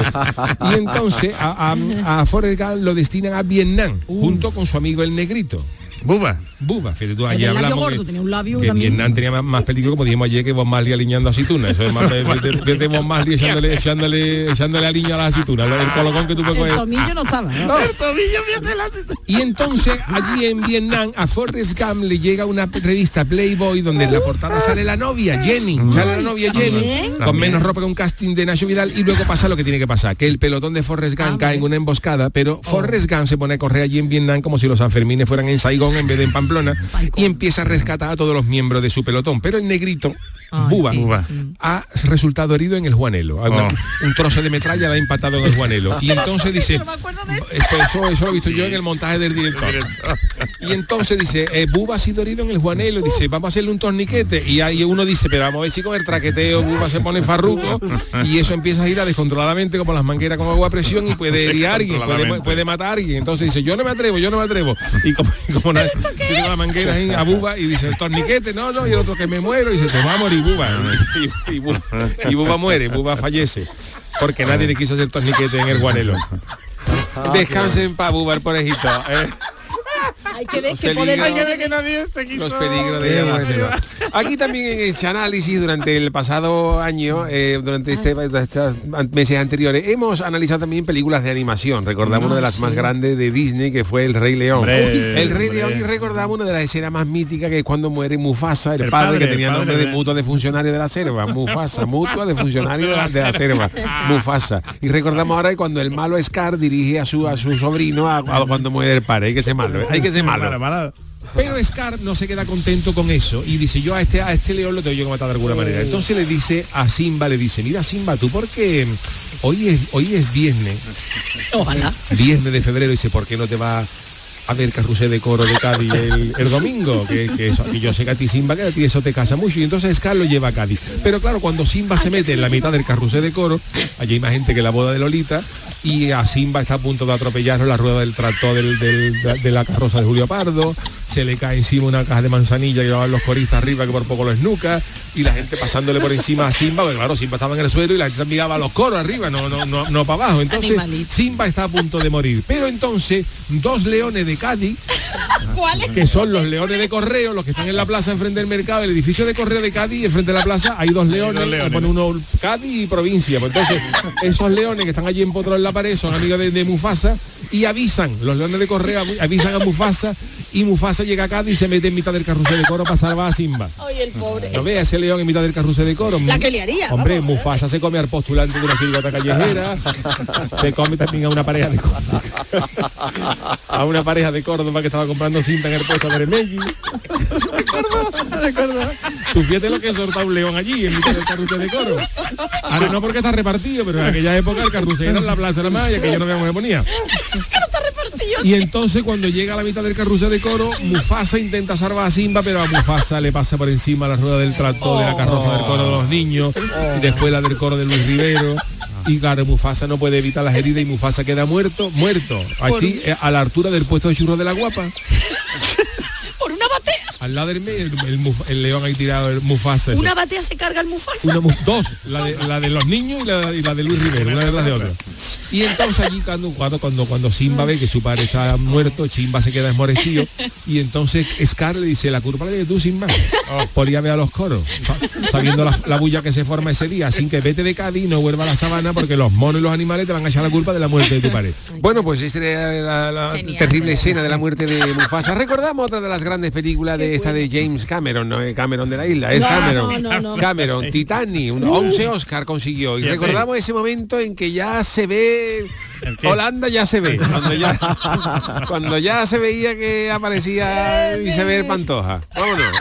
Y entonces a, a, a Forrest Gump lo destinan a Vietnam, Uf. junto con su amigo el negrito. Bubba, Bubba, fíjate tú, ayer hablamos gordo, que, un labio que Vietnam tenía más, más peligro, como dijimos ayer, que Bob Marley aliñando aceitunas. Eso es más de Bob Marley echándole, echándole, echándole aliño a las aceitunas. El colocón que tú puedes coger. El tomillo no estaba, ¿no? No. El tomillo mientras la aceituna. Y entonces, allí en Vietnam, a Forrest Gump le llega una revista Playboy, donde en la portada sale la novia, Jenny. Sale la novia Jenny, ¿También? con menos ropa que un casting de Nacho Vidal, y luego pasa lo que tiene que pasar, que el pelotón de Forrest Gump ah, cae en una emboscada, pero Forrest Gump se pone a correr allí en Vietnam como si los Sanfermines fueran en Saigón en vez de en Pamplona, y empieza a rescatar a todos los miembros de su pelotón. Pero el negrito, oh, Bubba, sí. Bubba, ha resultado herido en el juanelo. Oh. Una, un trozo de metralla la ha empatado en el juanelo. Y entonces dice... No me de eso. Eso, eso lo he visto yo en el montaje del director. Y entonces dice, eh, Bubba ha sido herido en el juanelo. Dice, vamos a hacerle un torniquete. Y ahí uno dice, pero vamos a ver si con el traqueteo Bubba se pone farruco. Y eso empieza a girar descontroladamente como las mangueras con agua a presión y puede herir a alguien, puede, puede matar a alguien. Entonces dice, yo no me atrevo, yo no me atrevo. Y como, como una, tiene la manguera ahí a Bubba y dice, torniquete, no, no, y el otro que me muero, y se te va a morir Bubba. Y, y, y, Bubba, y Bubba muere, Bubba fallece, porque nadie le quiso hacer torniquete en el guanelo. Descansen para Bubba el porejito. ¿Eh? Hay que ver que poder, hay que ver que nadie se quiso. Los peligros de la Aquí también en ese análisis durante el pasado año, eh, durante este, estos meses anteriores, hemos analizado también películas de animación. Recordamos no, una de las sí. más grandes de Disney, que fue El Rey León. Hombre, el Rey hombre. León, y recordamos una de las escenas más míticas, que es cuando muere Mufasa, el, el padre, padre, que tenía nombre de mutua de funcionario de la selva. Mufasa, mutua de funcionario de la selva. Mufasa. Y recordamos ahora que cuando el malo Scar dirige a su, a su sobrino a, a cuando muere el padre. Hay que ser malo, hay que ser malo. Malo, malo. Pero Scar no se queda contento con eso y dice, yo a este a este león lo tengo yo que matar de alguna manera. Entonces le dice a Simba, le dice, mira Simba, tú porque hoy es hoy es viernes, ojalá, viernes de febrero, dice, ¿por qué no te vas a ver Carrusel de Coro de Cádiz el, el domingo? Que, que eso, y yo sé que a ti Simba, que a ti eso te casa mucho. Y entonces Scar lo lleva a Cádiz. Pero claro, cuando Simba se mete en la mitad del Carrusel de Coro, allí hay más gente que la boda de Lolita. y a Simba está a punto de atropellarlo la rueda del tractor del, del, de, de la carroza de Julio Pardo, se le cae encima una caja de manzanilla que llevaban los coristas arriba, que por poco lo esnuca, y la gente pasándole por encima a Simba, porque claro, Simba estaba en el suelo y la gente miraba a los coros arriba, no, no, no, no para abajo. Entonces Animalito. Simba está a punto de morir, pero entonces dos leones de Cádiz, que son los leones de Correo, los que están en la plaza enfrente del mercado, el edificio de Correo de Cádiz, enfrente de la plaza hay dos leones, hay dos leones. Uno Cádiz y provincia, pues entonces esos leones que están allí empotrados en la pared son amigos de, de Mufasa, y avisan, los leones de Correo avisan a Mufasa, y Mufasa llega a Cádiz y se mete en mitad del carrusel de coro para salvar a Simba. Oye, el pobre. ¿No veas ese león en mitad del carrusel de coro? La que le haría. Hombre, vamos, Mufasa se come al postulante de una chirigota callejera, se come también a una pareja de Córdoba, a una pareja de Córdoba que estaba comprando cinta en el puesto de Bermelli. Tú fíjate lo que soltaba un león allí en mitad del carrusel de coro. Ahora no porque está repartido, pero en aquella época el carrusel era en la plaza de la Maya, que ya no veíamos que ponía. Y entonces cuando llega a la mitad del carrusel de coro, Mufasa intenta salvar a Simba, pero a Mufasa le pasa por encima la rueda del tractor de la carroza del coro de los niños, y después la del coro de Luis Rivero. Y claro, Mufasa no puede evitar las heridas y Mufasa queda muerto, muerto, así a la altura del puesto de churros de la Guapa. Por una batea. Al lado del medio, el, el, el león ahí tirado, el Mufasa. Eso. Una batea se carga el Mufasa. Una, dos, la de, la de los niños y la, y la de Luis Rivero, una de las de otra. Y entonces allí cuando, cuando, cuando Simba ve que su padre está muerto, Simba se queda esmorecido. Y entonces Scar le dice, la culpa la de tú, Simba. Oh, podría ver a los coros, sabiendo la, la bulla que se forma ese día. Así que vete de Cádiz y no vuelva a la sabana, porque los monos y los animales te van a echar la culpa de la muerte de tu padre. Bueno, pues esa era la, la Genial, terrible escena de la muerte de Mufasa. Recordamos otra de las grandes películas de esta de James Cameron, no es Cameron de la isla, es no, Cameron. No, no, no. Cameron, Titanic, un once Oscar consiguió. Y recordamos ese momento en que ya se ve Holanda, ya se ve cuando ya, cuando ya se veía que aparecía Isabel Pantoja. Vámonos.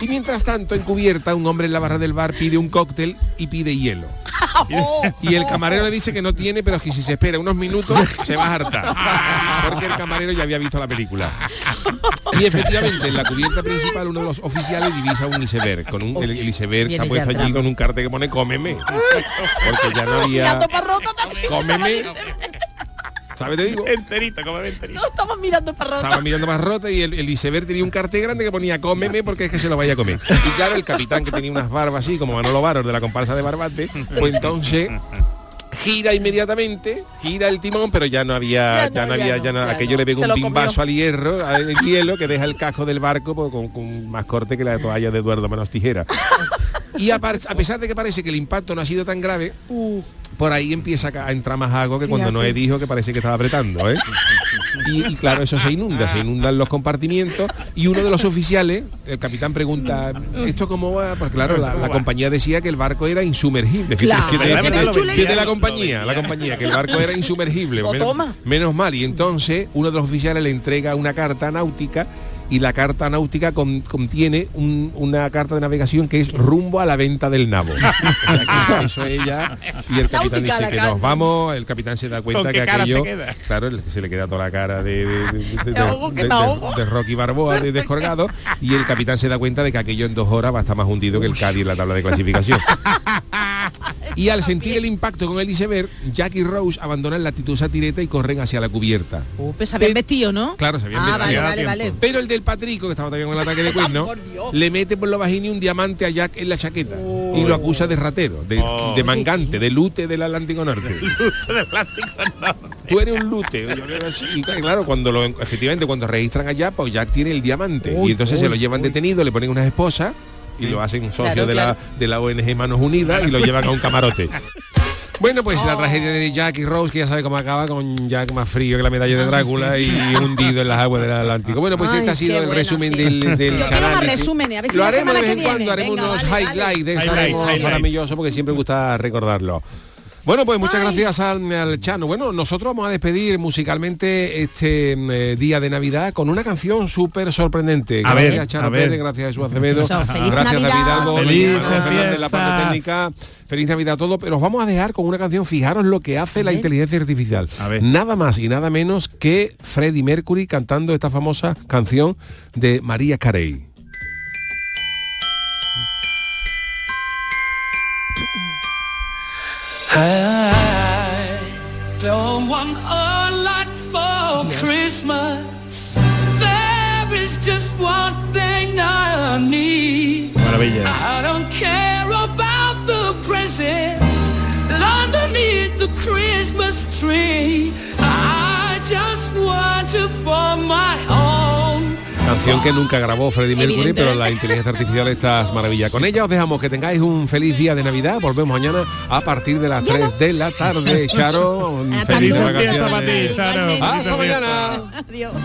Y mientras tanto, en cubierta, un hombre en la barra del bar pide un cóctel y pide hielo. Y el camarero le dice que no tiene, pero que si se espera unos minutos se va a hartar, porque el camarero ya había visto la película. Y efectivamente, en la cubierta principal, uno de los oficiales divisa un iceberg. Con un, el, el iceberg está puesto allí con un cartel que pone cómeme, porque ya no había... Cómeme. ¿Sabes? Te digo. Enterito, cómeme enterito. No, estamos mirando parrota. Estaba mirando parrota y el, el iceberg tenía un cartel grande que ponía cómeme, porque es que se lo vaya a comer. Y claro, el capitán, que tenía unas barbas así, como Manolo Varos de la comparsa de Barbate, pues entonces... gira inmediatamente, gira el timón, pero ya no había, ya no había, ya no, aquello le pegó un pimbazo al hierro, al hielo, que deja el casco del barco con, con más corte que la toalla de Eduardo Manos Tijera. Y a, par, a pesar de que parece que el impacto no ha sido tan grave, por ahí empieza a entrar más agua, que cuando Noé dijo que parece que estaba apretando, ¿eh? Y, y claro, eso se inunda, se inundan los compartimientos, y uno de los oficiales, el capitán, pregunta, ¿esto cómo va? Porque claro, la, la compañía decía que el barco era insumergible. Claro. Fíjate la compañía, la compañía, que el barco era insumergible. Menos, menos mal. Y entonces uno de los oficiales le entrega una carta náutica, y la carta náutica con, contiene un, una carta de navegación que es rumbo a la venta del nabo. eso, eso es ella. Y el capitán náutica dice que nos vamos, el capitán se da cuenta que aquello, claro, se le queda toda la cara de, de, de, de, de, de, de Rocky Balboa de descolgado, y el capitán se da cuenta de que aquello en dos horas va a estar más hundido que el Cádiz en la tabla de clasificación. Y al sentir el impacto con el iceberg, Jack y Rose abandonan la titusa tireta y corren hacia la cubierta. Uh, pues se habían vestido, ¿no? Claro, se habían ah, vestido. Vale, vale, vale. Pero el del Patrico, que estaba también con el ataque de cuerno, oh, le mete por la vagina un diamante a Jack en la chaqueta. Oh. Y lo acusa de ratero, de, oh. de mangante, de lute del Atlántico Norte. Lute del Atlántico Norte. Tú eres un lute. Y claro, cuando lo, efectivamente, cuando registran a Jack, pues Jack tiene el diamante. Oh, y entonces oh, se lo llevan oh. detenido, le ponen unas esposas, y lo hacen un socio claro, de, la, de la O N G Manos Unidas, y lo llevan a un camarote. Bueno, pues oh. la tragedia de Jack y Rose, que ya sabe cómo acaba, con Jack más frío que la medalla de Drácula y hundido en las aguas del Atlántico. Bueno, pues Ay, este ha sido el bueno, resumen sí. del, del Yo canal. Más resúmenes, a ver si lo haremos de vez en viene. cuando, haremos Venga, unos vale, highlights de eso, maravilloso, porque siempre gusta recordarlo. Bueno, pues muchas Ay. gracias al, al Chano. Bueno, nosotros vamos a despedir musicalmente este eh, día de Navidad con una canción súper sorprendente. A gracias ver, a Chano a ver. Pérez, gracias a Jesús Acevedo, so, gracias Navidad. a David Albo, de la parte técnica. Feliz Navidad a todos, pero os vamos a dejar con una canción. Fijaros lo que hace la inteligencia artificial. Nada más y nada menos que Freddie Mercury cantando esta famosa canción de Mariah Carey. I want a lot for yes. Christmas. There is just one thing I need. Maravilla. I don't care about the presents underneath the Christmas tree. I just want you for my own. Canción que nunca grabó Freddie Mercury, pero la inteligencia artificial está maravilla. Con ella os dejamos, que tengáis un feliz día de Navidad. Volvemos mañana a partir de las tres de la tarde. Charo, feliz vacaciones para ti, Charo. Hasta mañana. Adiós.